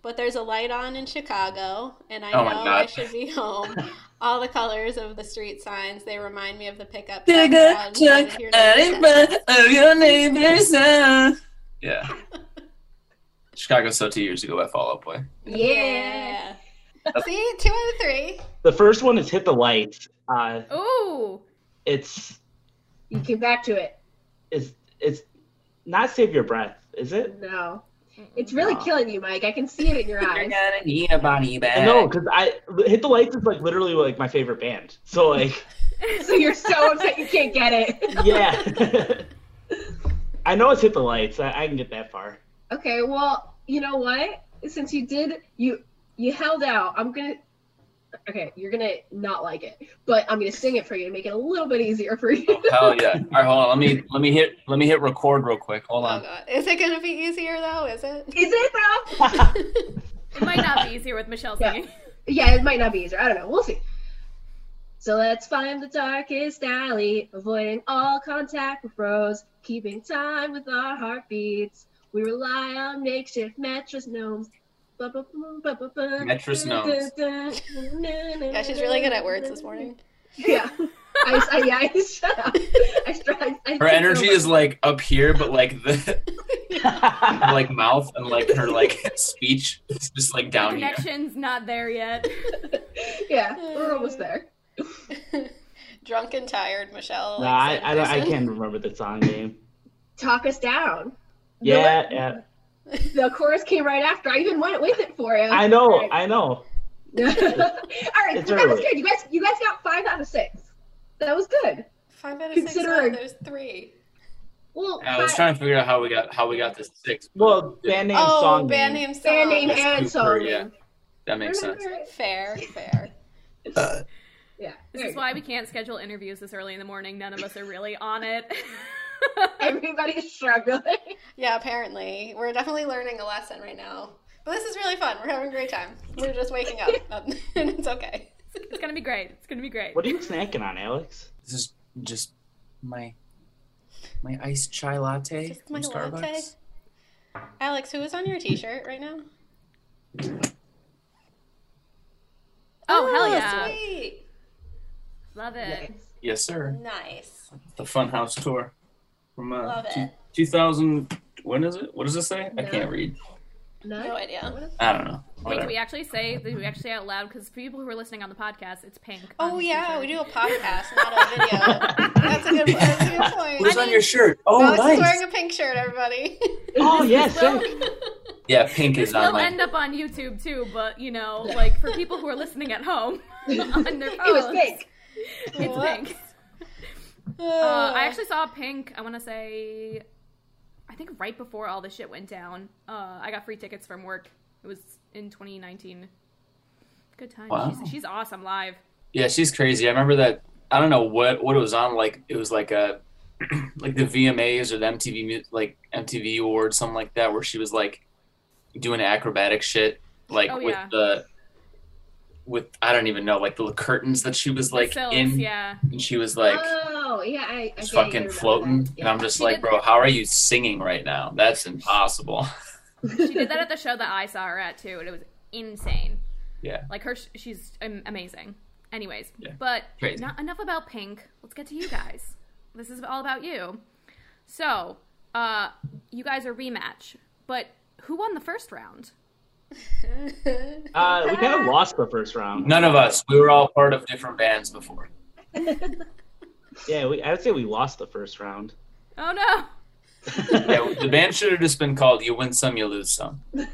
But there's a light on in Chicago, and I oh know I should be home. All the colors of the street signs, they remind me of the pickup. Take a truck out in front of your neighbor's house. Yeah. Chicago So two years ago by Fall Out Boy. Yeah. yeah. See, two out of three. The first one is Hit the Lights. Uh, Ooh. It's. You came back to it. It's it's not Save Your Breath, is it? No. It's really no. killing you, Mike. I can see it in your eyes. You're gonna need a body bag. No, because I Hit the Lights is like literally like my favorite band. So like. So you're so upset you can't get it. Yeah. I know it's Hit the Lights. I, I can get that far. Okay, well, you know what? Since you did, you you held out. I'm gonna. Okay, you're gonna not like it, but I'm gonna sing it for you to make it a little bit easier for you. Oh, hell yeah! All right, hold on. Let me let me hit let me hit record real quick. Hold on. Oh, God. Is it gonna be easier though? Is it? Is it though? It might not be easier with Michelle singing. Yeah. yeah, it might not be easier. I don't know. We'll see. So let's find the darkest alley, avoiding all contact with roads, keeping time with our heartbeats. We rely on makeshift metronomes. Metronomes. Yeah, she's really good at words this morning. Yeah. I, I, yeah, I shut up. I tried, I her energy so is, like, up here, but, like, the, like, mouth and, like, her, like, speech is just, like, down here. The connection's here. Not there yet. Yeah, we're almost there. Drunk and tired, Michelle. No, like, I, I, I can't remember the song name. Talk Us Down. Yeah, yeah. The chorus came right after. I even went with it for him. I know, right. I know. All right, so that early. was good. You guys, you guys got five out of six. That was good. Five out of Considering... six. There's three. Well, I was five. trying to figure out how we got how we got this six. Well, band name, oh, song, band name, song, band name, That's and song. Yeah, that makes Remember? sense. Fair, fair. uh, yeah. This is why we can't schedule interviews this early in the morning. None of us are really on it. Everybody's struggling. Yeah, apparently. We're definitely learning a lesson right now. But this is really fun. We're having a great time. We're just waking up, and it's okay. It's going to be great. It's going to be great. What are you snacking on, Alex? This is just my my iced chai latte just my from Starbucks. Latte. Alex, who is on your t-shirt right now? Oh, oh hell yeah. Sweet. Love it. Yes, yes sir. Nice. The Funhouse Tour. From uh, Love it. two thousand, when is it? What does it say? No. I can't read. No, no idea. I don't know. Wait, did we actually say, did we actually say out loud? Because for people who are listening on the podcast, it's pink. Oh, yeah, we do a podcast, not a video. That's a good, that's a good point. Who's I mean, on your shirt? Oh, Alex nice. Is wearing a pink shirt, everybody. Oh, yes. So, yeah, pink is on my... It'll end up on YouTube, too, but, you know, like, for people who are listening at home, on their phones, it was pink. It's what? pink. Uh, I actually saw Pink, I want to say, I think right before all this shit went down. Uh, I got free tickets from work. It was in twenty nineteen. Good time. Wow. She's, she's awesome live. Yeah, she's crazy. I remember that, I don't know what, what it was on. Like, it was like a, like the V M As or the M T V, like M T V Awards, something like that, where she was like doing acrobatic shit. Like oh, with yeah. the... with I don't even know, like the curtains that she was like Sills, in yeah. and she was like oh yeah I, I fucking floating yeah. and I'm just she like bro how are you singing right now? That's impossible. She did that at the show that I saw her at too, and it was insane. Yeah, like her she's amazing. Anyways, yeah. but Crazy. Not enough about Pink. Let's get to you guys. This is all about you. So uh you guys are Rematch, but who won the first round? Uh, we kind of lost the first round. None of us. We were all part of different bands before. Yeah, we, I would say we lost the first round. Oh no! Yeah, the band should have just been called You Win Some, You Lose Some. You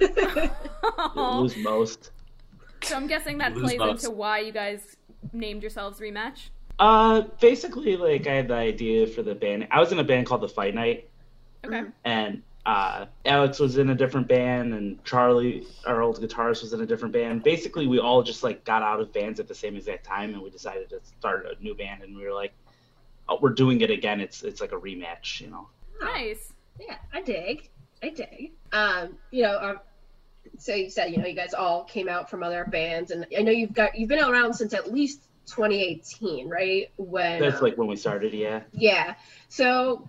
lose most. So I'm guessing that plays most. into why you guys named yourselves Rematch? Uh, basically, like, I had the idea for the band. I was in a band called The Fight Night. Okay. And uh, Alex was in a different band, and Charlie, our old guitarist, was in a different band. Basically, we all just, like, got out of bands at the same exact time, and we decided to start a new band, and we were like, oh, we're doing it again. It's it's like a rematch, you know. Oh, nice. Yeah, I dig. I dig. Um, you know, um, so you said, you know, you guys all came out from other bands, and I know you've got you've been around since at least twenty eighteen, right? When that's um, like when we started, yeah. Yeah. So,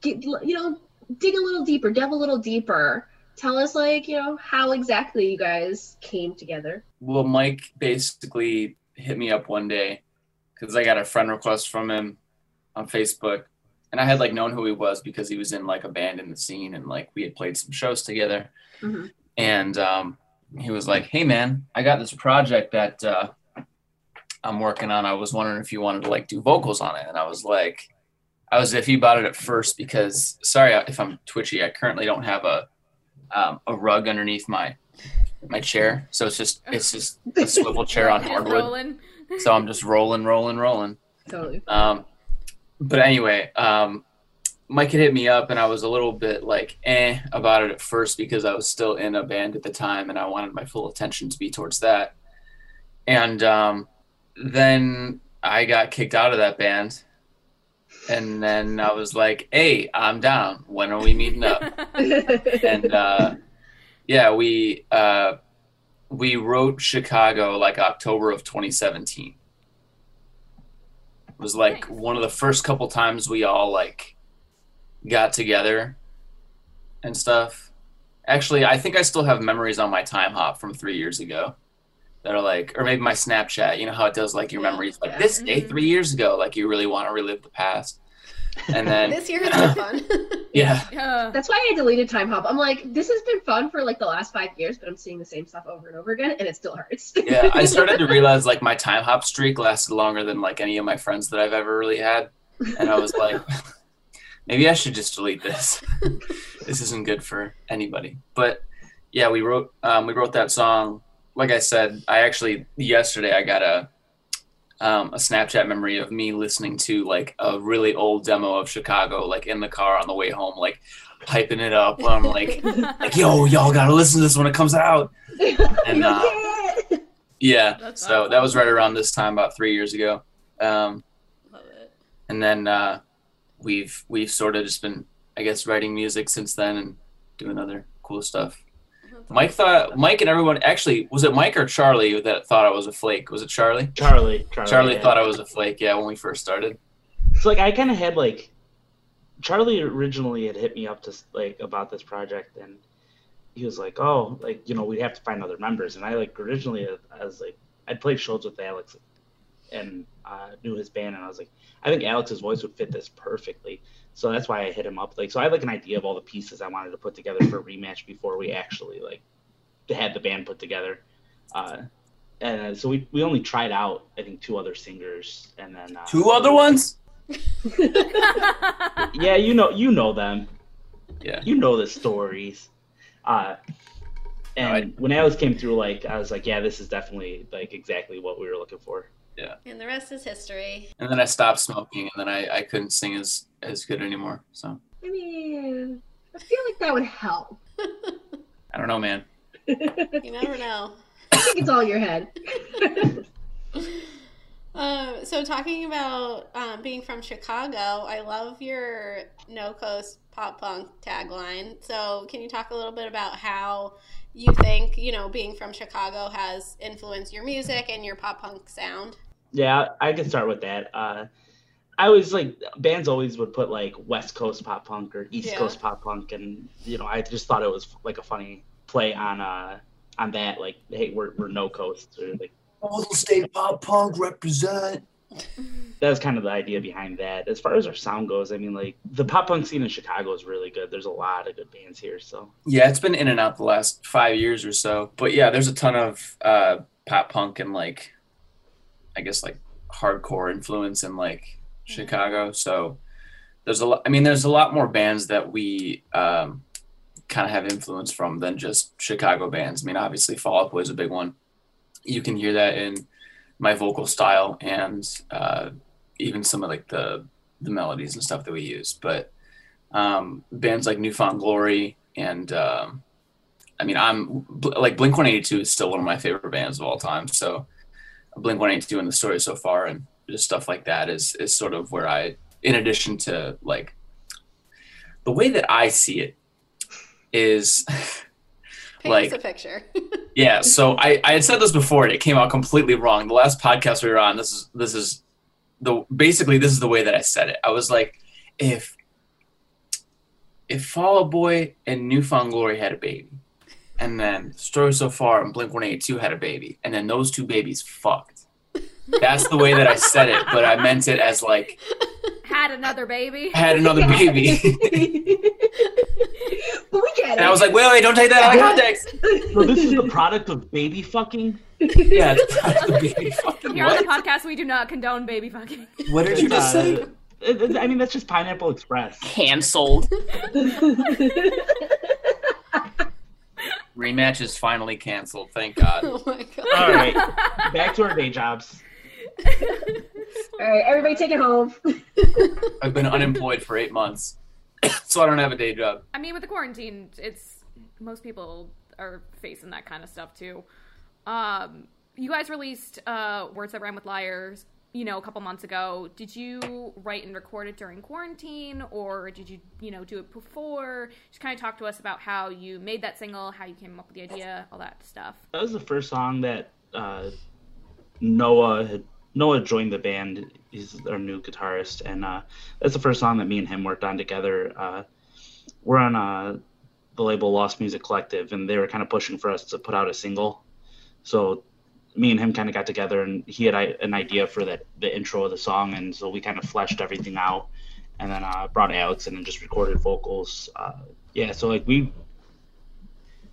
get, you know, dig a little deeper, delve a little deeper. Tell us, like, you know, how exactly you guys came together. Well, Mike basically hit me up one day, because I got a friend request from him on Facebook. And I had, like, known who he was because he was in, like, a band in the scene. And, like, we had played some shows together. Mm-hmm. And um, he was like, hey, man, I got this project that uh, I'm working on. I was wondering if you wanted to, like, do vocals on it. And I was like, I was iffy about it at first because, sorry if I'm twitchy, I currently don't have a um, a rug underneath my my chair. So it's just, it's just a swivel chair on hardwood. Rolling. So I'm just rolling, rolling, rolling. Totally. Um, but anyway, um, Mike had hit me up, and I was a little bit like eh about it at first because I was still in a band at the time, and I wanted my full attention to be towards that. And um, then I got kicked out of that band, and then I was like, hey, I'm down. When are we meeting up? and uh, yeah, we... Uh, We wrote Chicago like October of twenty seventeen. It was like nice. One of the first couple times we all like got together and stuff. Actually, I think I still have memories on my time hop from three years ago that are like, or maybe my Snapchat, you know how it does like your memories like this day three years ago, like you really want to relive the past. And then this year has been fun. Yeah. yeah. That's why I deleted Time Hop. I'm like, this has been fun for like the last five years, but I'm seeing the same stuff over and over again, and it still hurts. Yeah, I started to realize like my Time Hop streak lasted longer than like any of my friends that I've ever really had. And I was like, maybe I should just delete this. This isn't good for anybody. But yeah, we wrote um, we wrote that song. Like I said, I actually yesterday I got a Um, a Snapchat memory of me listening to like a really old demo of Chicago, like in the car on the way home, like hyping it up. I'm like, like, yo, y'all gotta listen to this when it comes out. And uh, yeah, That's so awesome. That was right around this time, about three years ago. Um, Love it. And then uh, we've we've sort of just been, I guess, writing music since then and doing other cool stuff. Mike thought Mike and everyone actually was it Mike or Charlie that thought I was a flake? Was it Charlie? Charlie. Charlie, Charlie yeah. thought I was a flake. Yeah, when we first started. So like I kind of had like Charlie originally had hit me up to like about this project, and he was like, "Oh, like you know we'd have to find other members." And I like originally I was like I'd played shows with Alex and uh, knew his band, and I was like I think Alex's voice would fit this perfectly. So that's why I hit him up. Like, so I had like an idea of all the pieces I wanted to put together for a rematch before we actually like had the band put together. Uh, and so we we only tried out I think two other singers and then uh, two other ones. Yeah, you know you know them. Yeah, you know the stories. Uh, and no, when Alex came through, like I was like, yeah, this is definitely like exactly what we were looking for. Yeah. And the rest is history. And then I stopped smoking, and then I, I couldn't sing as, as good anymore. So I mean, I feel like that would help. I don't know, man. You never know. I think it's all in your head. um, so talking about um, being from Chicago, I love your No Coast Pop Punk tagline. So can you talk a little bit about how you think, you know, being from Chicago has influenced your music and your pop punk sound? Yeah, I can start with that. Uh, I was like, bands always would put like West Coast pop punk or East yeah. Coast pop punk, and you know, I just thought it was like a funny play on uh on that, like, hey, we're we're no coast, or like Golden State pop punk represent. That was kind of the idea behind that. As far as our sound goes, I mean, like the pop punk scene in Chicago is really good. There's a lot of good bands here, so yeah, it's been in and out the last five years or so. But yeah, there's a ton of uh, pop punk and like, I guess like hardcore influence in like Chicago. So there's a lot, I mean, there's a lot more bands that we um, kind of have influence from than just Chicago bands. I mean, obviously Fall Out Boy is a big one. You can hear that in my vocal style and uh, even some of like the, the melodies and stuff that we use. But um, bands like New Found Glory and um, I mean, I'm like Blink one eighty-two is still one of my favorite bands of all time. So Blink one eighty-two and the Story So Far and just stuff like that is, is sort of where I, in addition to like the way that I see it is like a picture. Yeah. So I, I had said this before and it came out completely wrong. The last podcast we were on, this is, this is the, basically this is the way that I said it. I was like, if, if Fall Out Boy and New Found Glory had a baby, and then Story So Far and Blink one eighty-two had a baby, and then those two babies fucked. That's the way that I said it, but I meant it as like... Had another baby. Had another baby. But we get it. And I was like, wait, wait, don't take that out of context. So this is the product of baby fucking? Yeah, it's the product of baby fucking. Here what? On the podcast, we do not condone baby fucking. What did you just uh, say? I mean, that's just Pineapple Express. Canceled. Rematch is finally canceled. Thank God. Oh my God. All right. Back to our day jobs. All right. Everybody take it home. I've been unemployed for eight months, so I don't have a day job. I mean, with the quarantine, it's most people are facing that kind of stuff, too. Um, you guys released uh, Words That Rhyme with Liars, you know, a couple months ago. Did you write and record it during quarantine, or did you, you know, do it before? Just kind of talk to us about how you made that single, how you came up with the idea, all that stuff. That was the first song that uh, Noah had, Noah joined the band. He's our new guitarist, and uh, that's the first song that me and him worked on together. Uh, we're on uh, the label Lost Music Collective, and they were kind of pushing for us to put out a single. So me and him kind of got together, and he had an idea for that the intro of the song, and so we kind of fleshed everything out, and then uh, brought Alex in and just recorded vocals. Uh, yeah, so like we,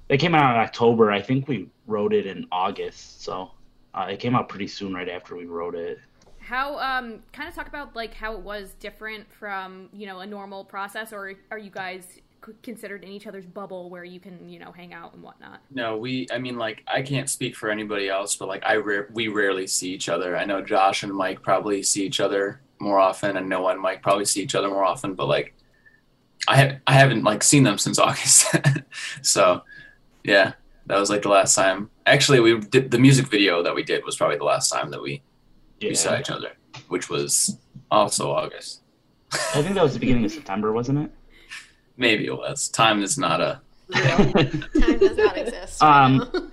it came out in October. I think we wrote it in August, so uh, it came out pretty soon right after we wrote it. How um kind of talk about like how it was different from, you know, a normal process, or are you guys considered in each other's bubble where you can, you know, hang out and whatnot? No, we, I mean, like, I can't speak for anybody else, but, like, I re- we rarely see each other. I know Josh and Mike probably see each other more often, and Noah and Mike probably see each other more often, but, like, I, ha- I haven't, like, seen them since August. So, yeah, that was, like, the last time. Actually, we did the music video that we did was probably the last time that we, yeah. we saw each other, which was also August. I think that was the beginning of September, wasn't it? Maybe it was. Time is not a. Yeah. Time does not exist. Right um, now.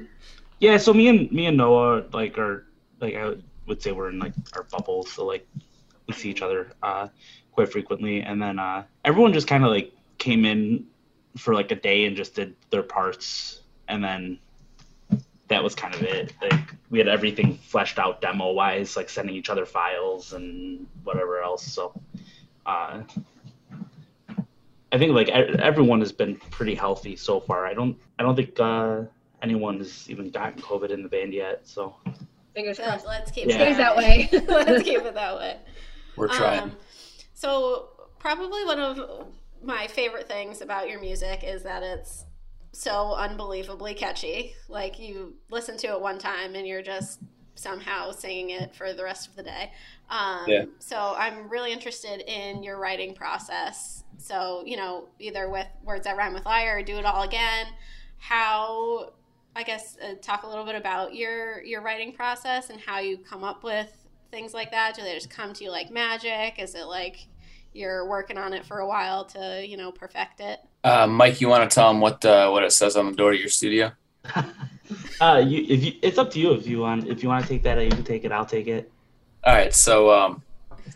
Yeah. So me and me and Noah like are like I would say we're in like our bubbles. So like we see each other uh, quite frequently, and then uh, everyone just kind of like came in for like a day and just did their parts, and then that was kind of it. Like we had everything fleshed out demo wise, like sending each other files and whatever else. So. Uh, I think like everyone has been pretty healthy so far. I don't, I don't think uh, anyone has even gotten COVID in the band yet. So fingers crossed. So let's keep yeah. it that way. Let's keep it that way. We're trying. Um, so probably one of my favorite things about your music is that it's so unbelievably catchy. Like you listen to it one time and you're just somehow singing it for the rest of the day. Um, yeah. So I'm really interested in your writing process. So, you know, either with Words That Rhyme with Liar or Do It All Again, how, I guess, uh, talk a little bit about your, your writing process and how you come up with things like that. Do they just come to you like magic? Is it like you're working on it for a while to, you know, perfect it? Uh, Mike, you want to tell them what uh, what it says on the door to your studio? uh, you, if you, it's up to you if you want. If you want to take that, you can take it. I'll take it. All right. So um,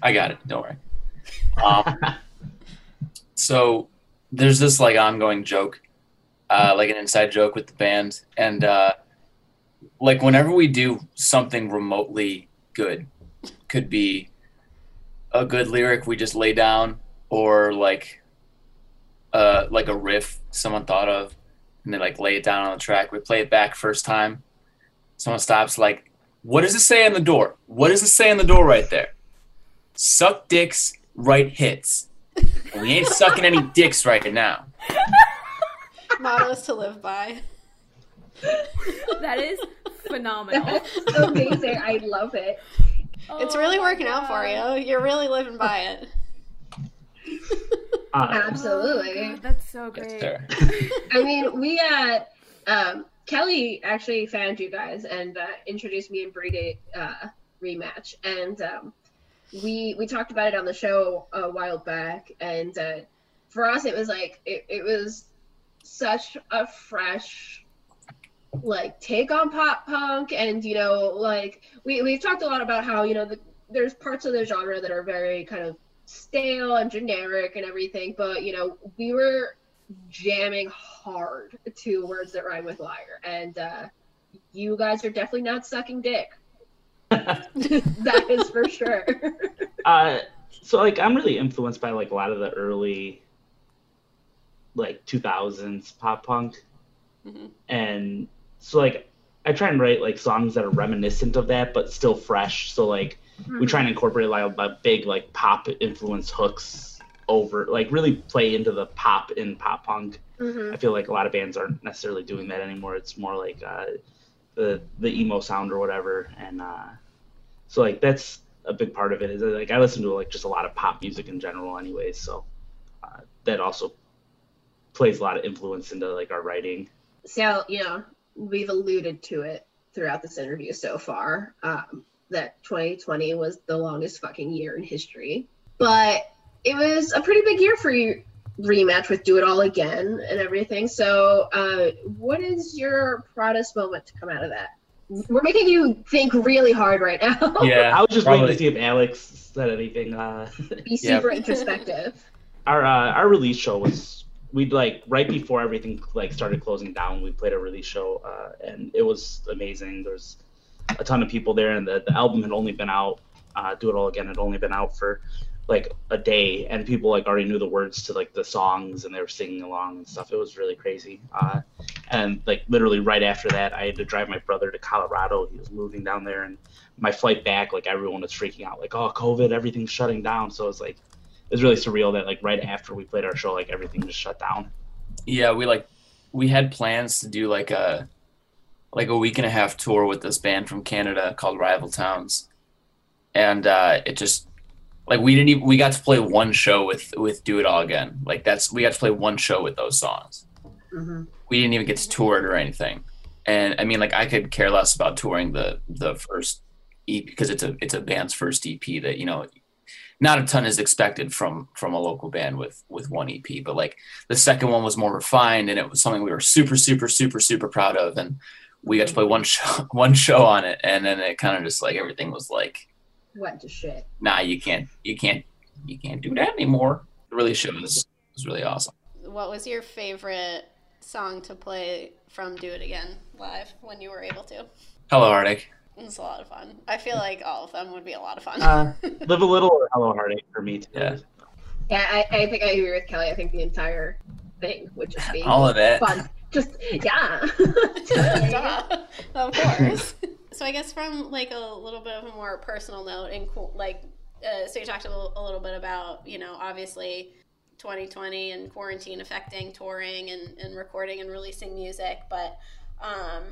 I got it. Don't worry. Um, So there's this like ongoing joke, uh, like an inside joke with the band. And uh, like whenever we do something remotely good, could be a good lyric we just lay down or like uh, like a riff someone thought of and they like lay it down on the track. We play it back first time. Someone stops like, what does it say on the door? What does it say on the door right there? Suck dicks, write hits. We ain't sucking any dicks right now. Mottos to live by. That is phenomenal. Amazing. I love it. Oh, it's really working God. out for you. You're really living by it. Uh, Absolutely. Oh, that's so great. Yes, I mean, we got um, Kelly actually found you guys and uh, introduced me and Brady uh, rematch, and um, we we talked about it on the show a while back. And uh, for us, it was like it, it was such a fresh like take on pop punk, and you know, like we we've talked a lot about how you know the, there's parts of the genre that are very kind of stale and generic and everything, but you know, we were jamming hard to Words That Rhyme with Liar, and uh you guys are definitely not sucking dick. That is for sure. uh so like I'm really influenced by like a lot of the early like two thousands pop punk, mm-hmm. and so like I try and write like songs that are reminiscent of that but still fresh, so like we try and incorporate a lot of big like pop influence hooks over, like really play into the pop in pop punk. Mm-hmm. I feel like a lot of bands aren't necessarily doing that anymore. It's more like uh, the the emo sound or whatever, and uh, so like that's a big part of it. Is like I listen to like just a lot of pop music in general, anyways. So uh, that also plays a lot of influence into like our writing. So you know we've alluded to it throughout this interview so far. Um, that twenty twenty was the longest fucking year in history. But it was a pretty big year for you, rematch with Do It All Again and everything. So uh, what is your proudest moment to come out of that? We're making you think really hard right now. Yeah, I was just probably. waiting to see if Alex said anything. Uh, Be super yeah. introspective. Our, uh, our release show was, we'd like, right before everything like started closing down, we played a release show, uh, and it was amazing. There's a ton of people there, and the, the album had only been out, uh, Do It All Again had only been out for like a day, and people like already knew the words to like the songs, and they were singing along and stuff. It was really crazy. Uh, and like literally right after that, I had to drive my brother to Colorado. He was moving down there, and my flight back, like everyone was freaking out, like, oh, COVID, everything's shutting down. So it was like, it was really surreal that like right after we played our show, like everything just shut down. Yeah, we like, we had plans to do like a, like a week and a half tour with this band from Canada called Rival Towns. And uh, it just like, we didn't even, we got to play one show with, with Do It All Again. Like that's, we got to play one show with those songs. Mm-hmm. We didn't even get to tour it or anything. And I mean, like I could care less about touring the, the first E P because it's a, it's a band's first E P that, you know, not a ton is expected from, from a local band with, with one E P, but like the second one was more refined, and it was something we were super, super, super, super proud of. And we got to play one show, one show on it, and then it kind of just like everything was like, went to shit. Nah, you can't, you can't, you can't do that anymore. It really should. It was, it was really awesome. What was your favorite song to play from Do It Again live when you were able to? Hello Heartache. It was a lot of fun. I feel like all of them would be a lot of fun. uh, Live a Little or Hello Heartache for me too. Yeah, yeah I, I think I agree with Kelly. I think the entire thing would just be all of it. Fun. Just, yeah. yeah. Of course. So I guess from like a little bit of a more personal note, and like, uh, so you talked a little, a little bit about, you know, obviously twenty twenty and quarantine affecting touring and, and recording and releasing music. But um,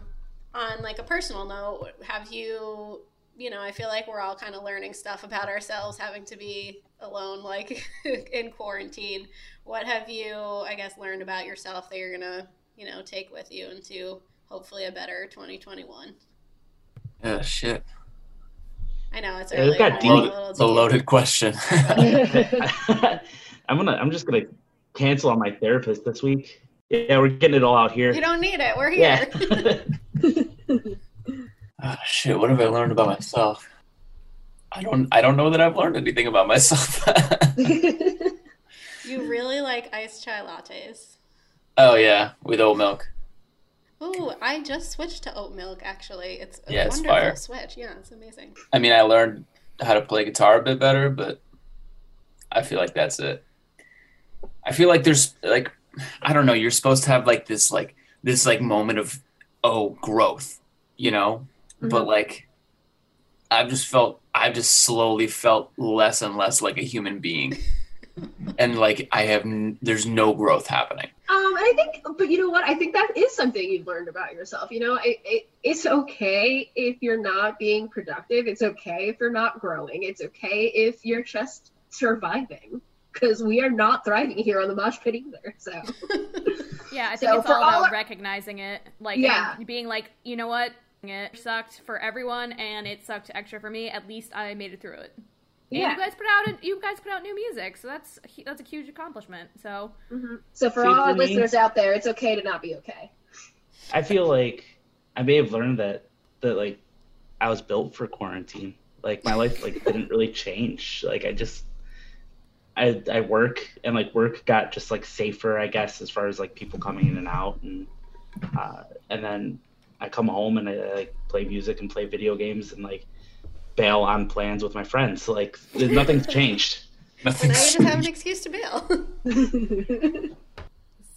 on like a personal note, have you, you know, I feel like we're all kind of learning stuff about ourselves having to be alone, like in quarantine. What have you, I guess, learned about yourself that you're going to, you know, take with you into hopefully a better twenty twenty-one. Oh, shit. I know, it's a, yeah, really got deep. Little deep. a loaded question. I'm gonna, I'm just going to cancel on my therapist this week. Yeah, we're getting it all out here. You don't need it. We're here. Yeah. Oh, shit. What have I learned about myself? I don't, I don't know that I've learned anything about myself. You really like iced chai lattes. Oh, yeah, with oat milk. Oh, I just switched to oat milk, actually. It's a yeah, it's wonderful fire. switch. Yeah, it's amazing. I mean, I learned how to play guitar a bit better, but I feel like that's it. I feel like there's, like, I don't know, you're supposed to have, like, this, like, this, like, moment of, oh, growth, you know? Mm-hmm. But, like, I've just felt, I've just slowly felt less and less like a human being. and like I have, n- there's no growth happening. Um, and I think, but you know what? I think that is something you've learned about yourself. You know, it, it, it's okay if you're not being productive. It's okay if you're not growing. It's okay if you're just surviving, because we are not thriving here on the Mosh Pit either. So yeah, I think so it's all about all our... recognizing it, like yeah. being like, you know what, it sucked for everyone, and it sucked extra for me. At least I made it through it. And yeah. you guys put out you guys put out new music, so that's that's a huge accomplishment. So, mm-hmm. so for See, all our me, listeners out there, it's okay to not be okay. I feel like I may have learned that that like I was built for quarantine. Like my life like didn't really change. Like I just I I work and like work got just like safer, I guess, as far as like people coming in and out, and uh, and then I come home and I, I like play music and play video games and like bail on plans with my friends. So, like, nothing's changed. Nothing's now you just have an excuse to bail.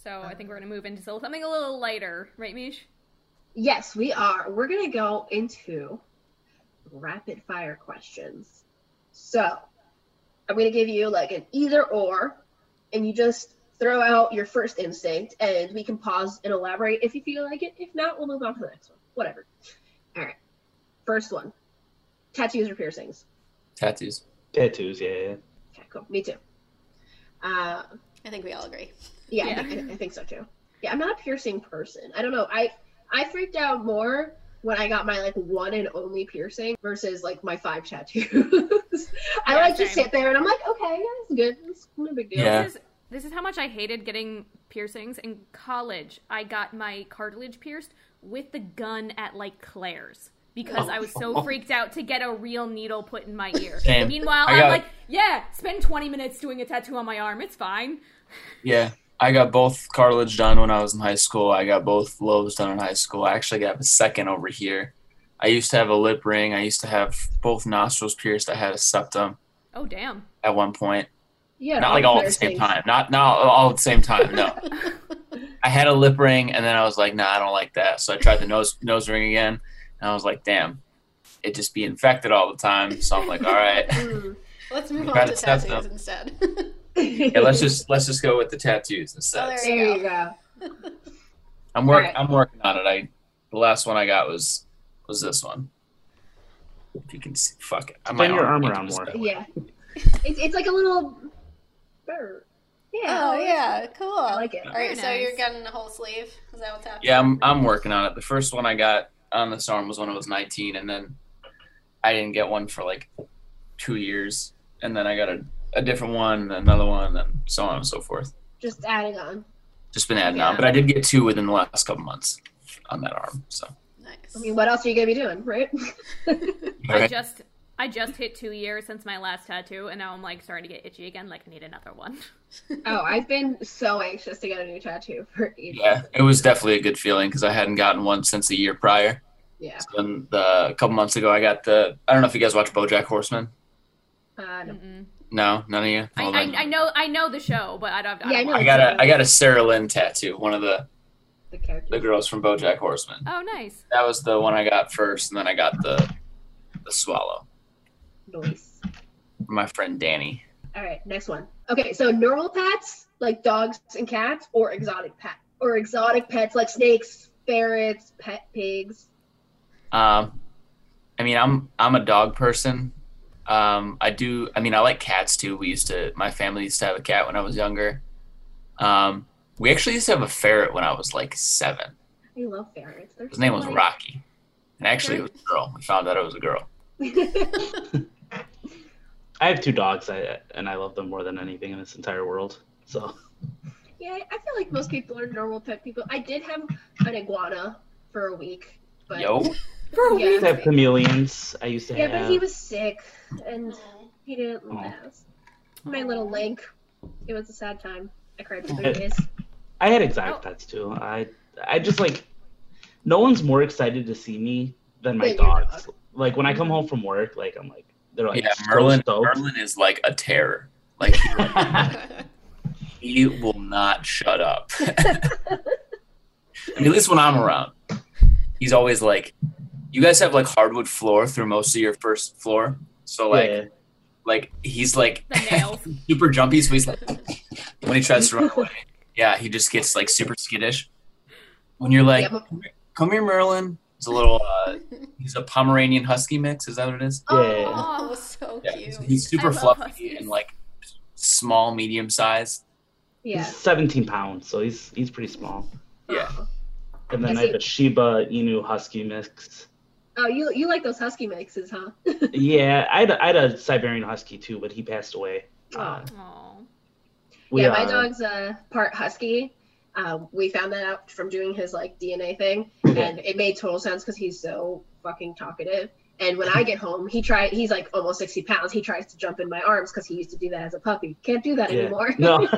So I think we're going to move into something a little lighter. Right, Mish? Yes, we are. We're going to go into rapid fire questions. So I'm going to give you like an either or, and you just throw out your first instinct, and we can pause and elaborate if you feel like it. If not, we'll move on to the next one. Whatever. All right. First one. Tattoos or piercings? Tattoos. Tattoos, yeah. yeah. Okay, cool. Me too. Uh, I think we all agree. Yeah, yeah. I, think, I think so too. Yeah, I'm not a piercing person. I don't know. I I freaked out more when I got my like one and only piercing versus like my five tattoos. I yeah, like same. Just sit there and I'm like, okay, yeah, it's good. It's no big deal. Yeah. This is, this is how much I hated getting piercings in college. I got my cartilage pierced with the gun at like Claire's. Because oh, I was so oh, freaked out to get a real needle put in my ear. And meanwhile, I'm like, yeah, spend twenty minutes doing a tattoo on my arm. It's fine. Yeah, I got both cartilage done when I was in high school. I got both lobes done in high school. I actually got a second over here. I used to have a lip ring. I used to have both nostrils pierced. I had a septum. Oh, damn. At one point. Yeah. Not like all at the same time. Not, not all at the same time, no. I had a lip ring, and then I was like, nah, I don't like that. So I tried the nose nose ring again. And I was like, damn, it just be infected all the time. So I'm like, all right. Mm, let's move on to tattoos them. instead. Yeah, let's just let's just go with the tattoos instead. Oh, there so, you go. I'm working right. I'm working on it. I the last one I got was was this one. If you can see fuck it. I might your arm around more. Yeah. it's it's like a little bird. Yeah. Oh yeah, cool. I like it. All right, nice. So you're getting a whole sleeve. Is that what's happening? Yeah, I'm I'm working on it. The first one I got on this arm was when I was nineteen, and then I didn't get one for like two years, and then I got a, a different one, another one, and so on and so forth. Just adding on. Just been adding yeah. on, but I did get two within the last couple months on that arm. So nice. I mean, what else are you gonna be doing, right? I just I just hit two years since my last tattoo, and now I'm like starting to get itchy again. Like I need another one. Oh, I've been so anxious to get a new tattoo for ages. Yeah, it was definitely a good feeling because I hadn't gotten one since the year prior. Yeah. So then the, a couple months ago, I got the. I don't know if you guys watch BoJack Horseman. Uh, no. Mm-mm. No, none of you. Well, I, I, I know, I know the show, but I don't. I, don't yeah, I, know I got a, I got a Sarah Lynn tattoo. One of the, the, the girls from BoJack Horseman. Oh, nice. That was the one I got first, and then I got the, the swallow. Nice. My friend Danny. All right, next one. Okay, so normal pets like dogs and cats, or exotic pet, or exotic pets like snakes, ferrets, pet pigs. Um, I mean, I'm I'm a dog person. Um, I do. I mean, I like cats too. We used to. My family used to have a cat when I was younger. Um, we actually used to have a ferret when I was like seven. I love ferrets. They're His name was Rocky, and actually it was a girl. We found out it was a girl. I have two dogs, I, and I love them more than anything in this entire world. So. Yeah, I feel like most people are normal pet people. I did have an iguana for a week. But, Yo. For a yeah, week. I have chameleons. I used to yeah, have. Yeah, but he was sick, and he didn't Aww. last. My little Link. It was a sad time. I cried for three days. I had exotic oh. pets too. I I just like. No one's more excited to see me than my dogs. Dog. Like when I come home from work, like I'm like. They're like yeah, Merlin. Stoked. Merlin is like a terror. Like he will not shut up. I mean, at least when I'm around, he's always like, "You guys have like hardwood floor through most of your first floor, so like yeah. like he's like super jumpy, so he's like when he tries to run away, yeah, he just gets like super skittish. When you're like, yeah, but- come here, Merlin. It's a little, uh, he's a Pomeranian Husky mix. Is that what it is? Yeah. Oh, so yeah, cute. He's super fluffy Huskies. And like small, medium size. Yeah. He's seventeen pounds, so he's he's pretty small. Yeah. And then I have a Shiba Inu Husky mix. Oh, you you like those Husky mixes, huh? Yeah, I had, I had a Siberian Husky too, but he passed away. Uh, Aww. We, yeah, my uh, dog's a part Husky. Um, we found that out from doing his like D N A thing, and it made total sense because he's so fucking talkative. And when I get home, he tried. He's like almost sixty pounds. He tries to jump in my arms because he used to do that as a puppy. Can't do that yeah. anymore. No.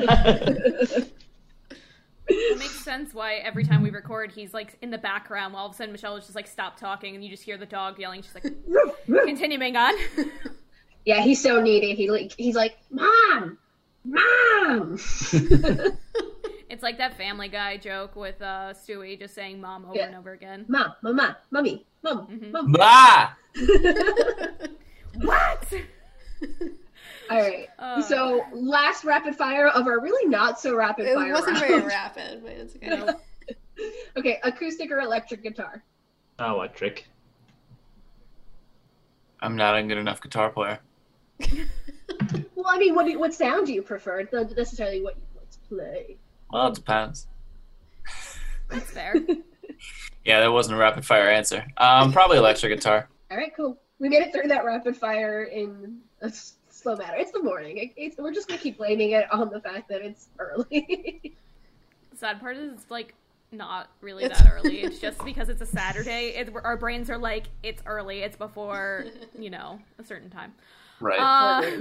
It makes sense why every time we record, he's like in the background. While all of a sudden, Michelle is just like, stop talking, and you just hear the dog yelling. She's like, continuing on. Yeah, he's so needy. He like he's like, mom, mom. It's like that Family Guy joke with uh, Stewie just saying mom over yeah. and over again. Mom, mama, mommy, mom, mm-hmm. mom. Ma! What? All right. Uh, so last rapid fire of our really not so rapid it fire It wasn't round. Very rapid, but it's okay. Okay, acoustic or electric guitar? Electric. I'm not a good enough guitar player. Well, I mean, what, what sound do you prefer? It's not necessarily what you want to play. Well, it depends. That's fair. Yeah, that wasn't a rapid fire answer. Um, probably electric guitar. All right, cool. We made it through that rapid fire in a s- slow matter. It's the morning. It, it's, we're just going to keep blaming it on the fact that it's early. The sad part is it's, like, not really that early. It's just because it's a Saturday. It, our brains are like, it's early. It's before, you know, a certain time. Right. Uh,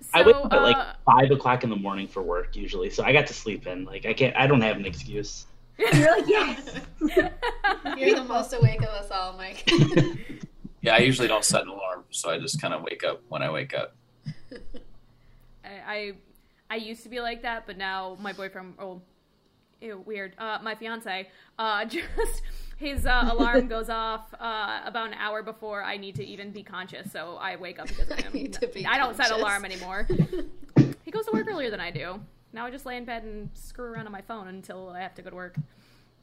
So, I wake up at like uh, five o'clock in the morning for work usually, so I got to sleep in. Like I can't, I don't have an excuse. You're like yes. You're the most awake of us all, Mike. Yeah, I usually don't set an alarm, so I just kind of wake up when I wake up. I, I I used to be like that, but now my boyfriend, oh, ew, weird. Uh, my fiance, uh, just. His uh, alarm goes off uh, about an hour before I need to even be conscious, so I wake up because I, am, I need to be I don't conscious. Set alarm anymore. He goes to work earlier than I do. Now I just lay in bed and screw around on my phone until I have to go to work.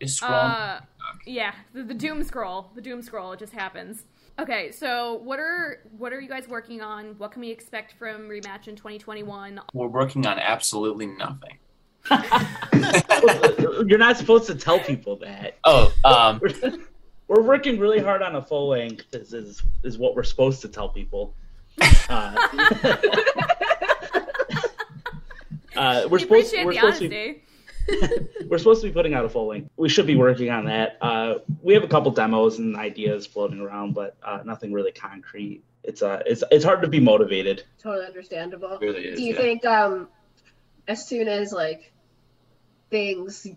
Is scroll? Uh, yeah, the, the doom scroll. The doom scroll. It just happens. Okay, so what are what are you guys working on? What can we expect from Rematch in twenty twenty-one? We're working on absolutely nothing. You're not supposed to tell people that. Oh, um, we're, we're working really hard on a full length. This is is what we're supposed to tell people. Uh, uh, we're supposed we're supposed to be, we're supposed to be putting out a full length. We should be working on that. Uh, we have a couple demos and ideas floating around, but uh, nothing really concrete. It's uh, it's it's hard to be motivated. Totally understandable. It really is, Do you yeah. think um, as soon as like things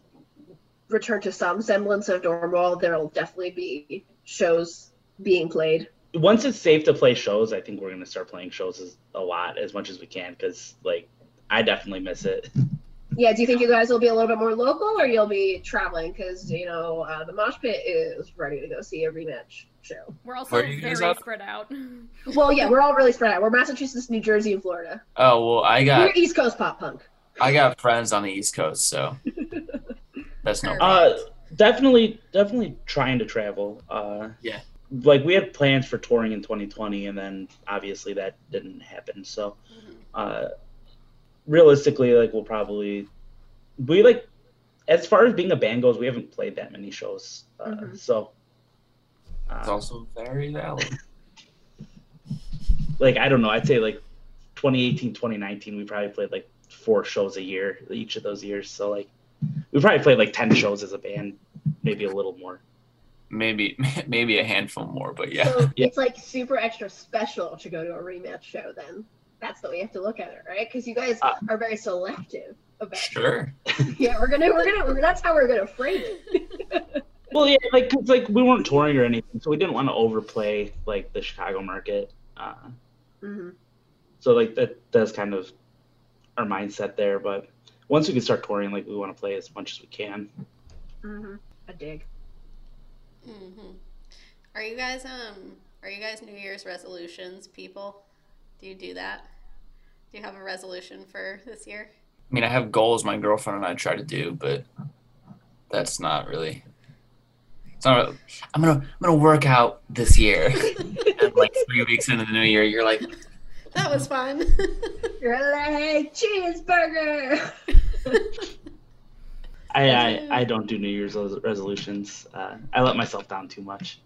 return to some semblance of normal, there'll definitely be shows being played? Once it's safe to play shows, I think we're going to start playing shows as, a lot, as much as we can, because, like, I definitely miss it. Yeah, do you think you guys will be a little bit more local, or you'll be traveling? Because, you know, uh, the Mosh Pit is ready to go see a Rematch show. We're also very spread out. Well, yeah, we're all really spread out. We're Massachusetts, New Jersey, and Florida. Oh, well, I got... We're East Coast pop punk. I got friends on the East Coast, so that's no problem. Uh, definitely, definitely trying to travel. Uh, yeah. Like, we had plans for touring in twenty twenty, and then obviously that didn't happen. So, uh, realistically, like, we'll probably... We, like, as far as being a band goes, we haven't played that many shows. Uh, mm-hmm. So... Uh, it's also very valid. Like, I don't know. I'd say, like, twenty eighteen, twenty nineteen, we probably played, like, four shows a year each of those years, so like we probably played like ten shows as a band, maybe a little more, maybe maybe a handful more, but yeah, so yeah. It's like super extra special to go to a Rematch show then. That's the way you have to look at it, right? Because you guys uh, are very selective about sure it. Yeah, we're gonna we're gonna that's how we're gonna frame it. Well, yeah, like cause, like we weren't touring or anything, so we didn't want to overplay like the Chicago market. uh mm-hmm. So like that that's kind of our mindset there, but once we can start touring, like we want to play as much as we can. Mm-hmm. I dig. Mm-hmm. Are you guys um? Are you guys New Year's resolutions people? Do you do that? Do you have a resolution for this year? I mean, I have goals my girlfriend and I try to do, but that's not really. It's not really, I'm gonna I'm gonna work out this year. And like three weeks into the new year, you're like, that was fun. You're like, cheeseburger. I, I I don't do New Year's resolutions. Uh, I let myself down too much.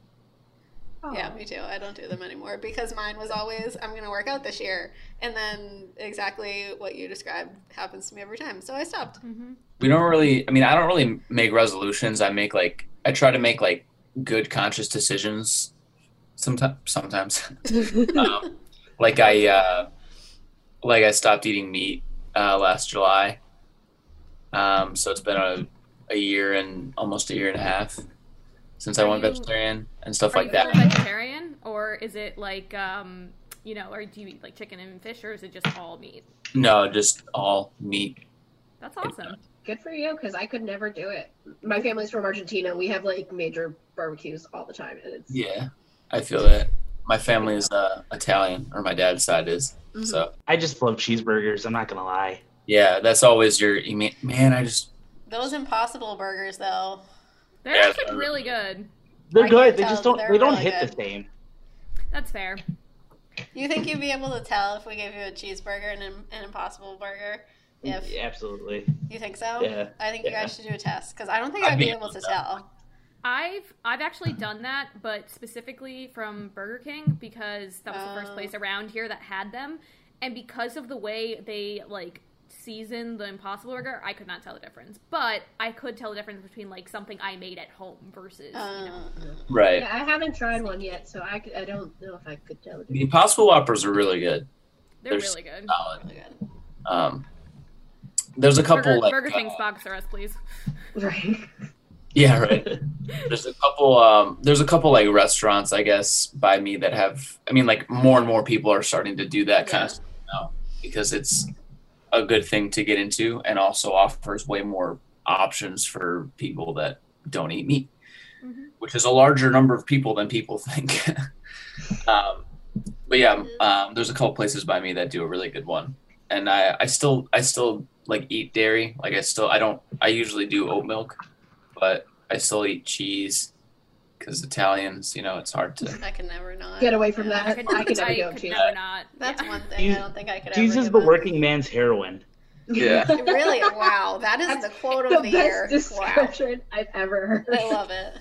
Oh. Yeah, me too. I don't do them anymore because mine was always, I'm going to work out this year. And then exactly what you described happens to me every time. So I stopped. Mm-hmm. We don't really, I mean, I don't really make resolutions. I make like, I try to make like good conscious decisions sometime, sometimes. um, like I, uh, like I stopped eating meat uh, last July. Um, so it's been a, a year and almost a year and a half. Since I went vegetarian and stuff like that. Are you vegetarian, or is it like, um, you know, or do you eat like chicken and fish, or is it just all meat? No, just all meat. That's awesome. Good for you, because I could never do it. My family's from Argentina. We have like major barbecues all the time. And it's... Yeah, I feel that. My family is uh, Italian, or my dad's side is. Mm-hmm. So I just love cheeseburgers. I'm not going to lie. Yeah, that's always your, man, I just. Those Impossible Burgers, though. They're yeah, actually they're, really good. They're good. They just don't. They don't really hit good. The same. That's fair. You think you'd be able to tell if we gave you a cheeseburger and an Impossible Burger? If yeah, absolutely. You think so? Yeah. I think yeah. you guys should do a test because I don't think I'd, I'd be able, able to tell. tell. I've I've actually done that, but specifically from Burger King because that was uh, the first place around here that had them, and because of the way they like. Season the Impossible Burger, I could not tell the difference, but I could tell the difference between like something I made at home versus uh, you know. Right. Yeah, I haven't tried one yet, so I, I don't know if I could tell the difference. The Impossible Whoppers are really good. They're, They're really good. Solid. Good. Um, there's a couple Burger, like Burger King uh, sponsor us, please. Right. Yeah, right. There's a couple. Um, there's a couple like restaurants, I guess, by me that have. I mean, like more and more people are starting to do that yeah. kind of stuff now because it's. A good thing to get into and also offers way more options for people that don't eat meat, mm-hmm. which is a larger number of people than people think. um, but yeah, um, there's a couple places by me that do a really good one. And I, I still, I still like eat dairy. Like I still, I don't, I usually do oat milk, but I still eat cheese because Italians, you know, it's hard to. I can never not. Get away from that. I can, I can never go cheese. Never not. That's yeah. one thing you, I don't think I could ever. Cheese is the working man's heroin. Yeah. Really? Wow. That is That's the quote of the, the year. The best description wow. I've ever heard. I love it.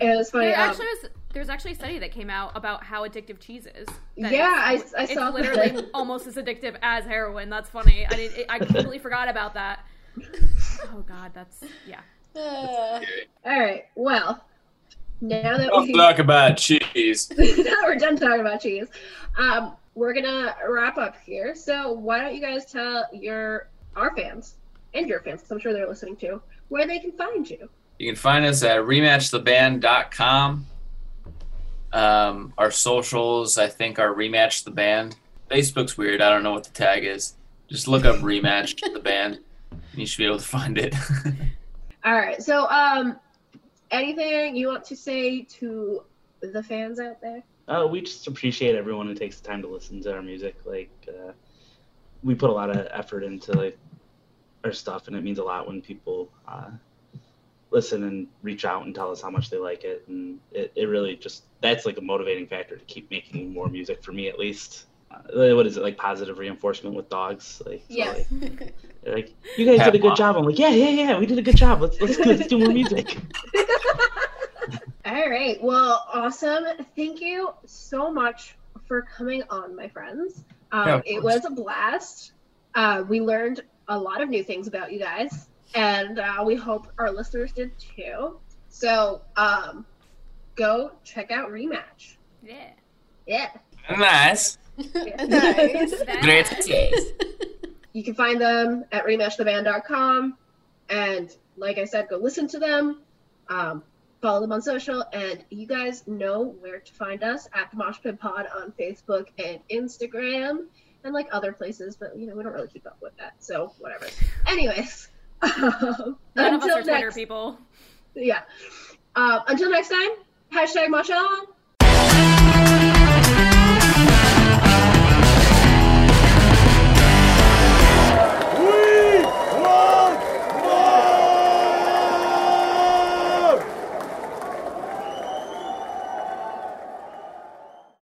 It was funny. There um, actually was, there's actually a study that came out about how addictive cheese is. Yeah, it's, I, I saw that. It's literally that. Almost as addictive as heroin. That's funny. I, did, I completely forgot about that. Oh, God. That's, yeah. Uh, all right. Well, now that we've talk about cheese, now we're done talking about cheese. Um, we're gonna wrap up here. So why don't you guys tell your our fans and your fans, because I'm sure they're listening too, where they can find you. You can find us at rematch the band dot com. Um, our socials, I think, are Rematch the Band. Facebook's weird. I don't know what the tag is. Just look up Rematch the Band, and you should be able to find it. All right, so um, anything you want to say to the fans out there? Uh, we just appreciate everyone who takes the time to listen to our music. Like, uh, we put a lot of effort into like our stuff, and it means a lot when people uh, listen and reach out and tell us how much they like it. And it, it really just, that's like a motivating factor to keep making more music, for me at least. Uh, what is it, like positive reinforcement with dogs? Like, yeah. So, like, like you guys Have did a good mom. job. I'm like, yeah, yeah, yeah. We did a good job. Let's let's, let's do more music. All right. Well, awesome. Thank you so much for coming on, my friends. Um, yeah, it was a blast. Uh, we learned a lot of new things about you guys, and uh, we hope our listeners did too. So, um, go check out Rematch. Yeah. Yeah. Nice. Yeah. Nice. Great taste. You can find them at rematch the band dot com, and like I said, go listen to them, um, follow them on social, and you guys know where to find us at The Moshpit Pod on Facebook and Instagram, and like other places, but you know, we don't really keep up with that, so whatever. Anyways, um, none of us are next, Twitter people. Yeah. Um, until next time, hashtag Mosh On.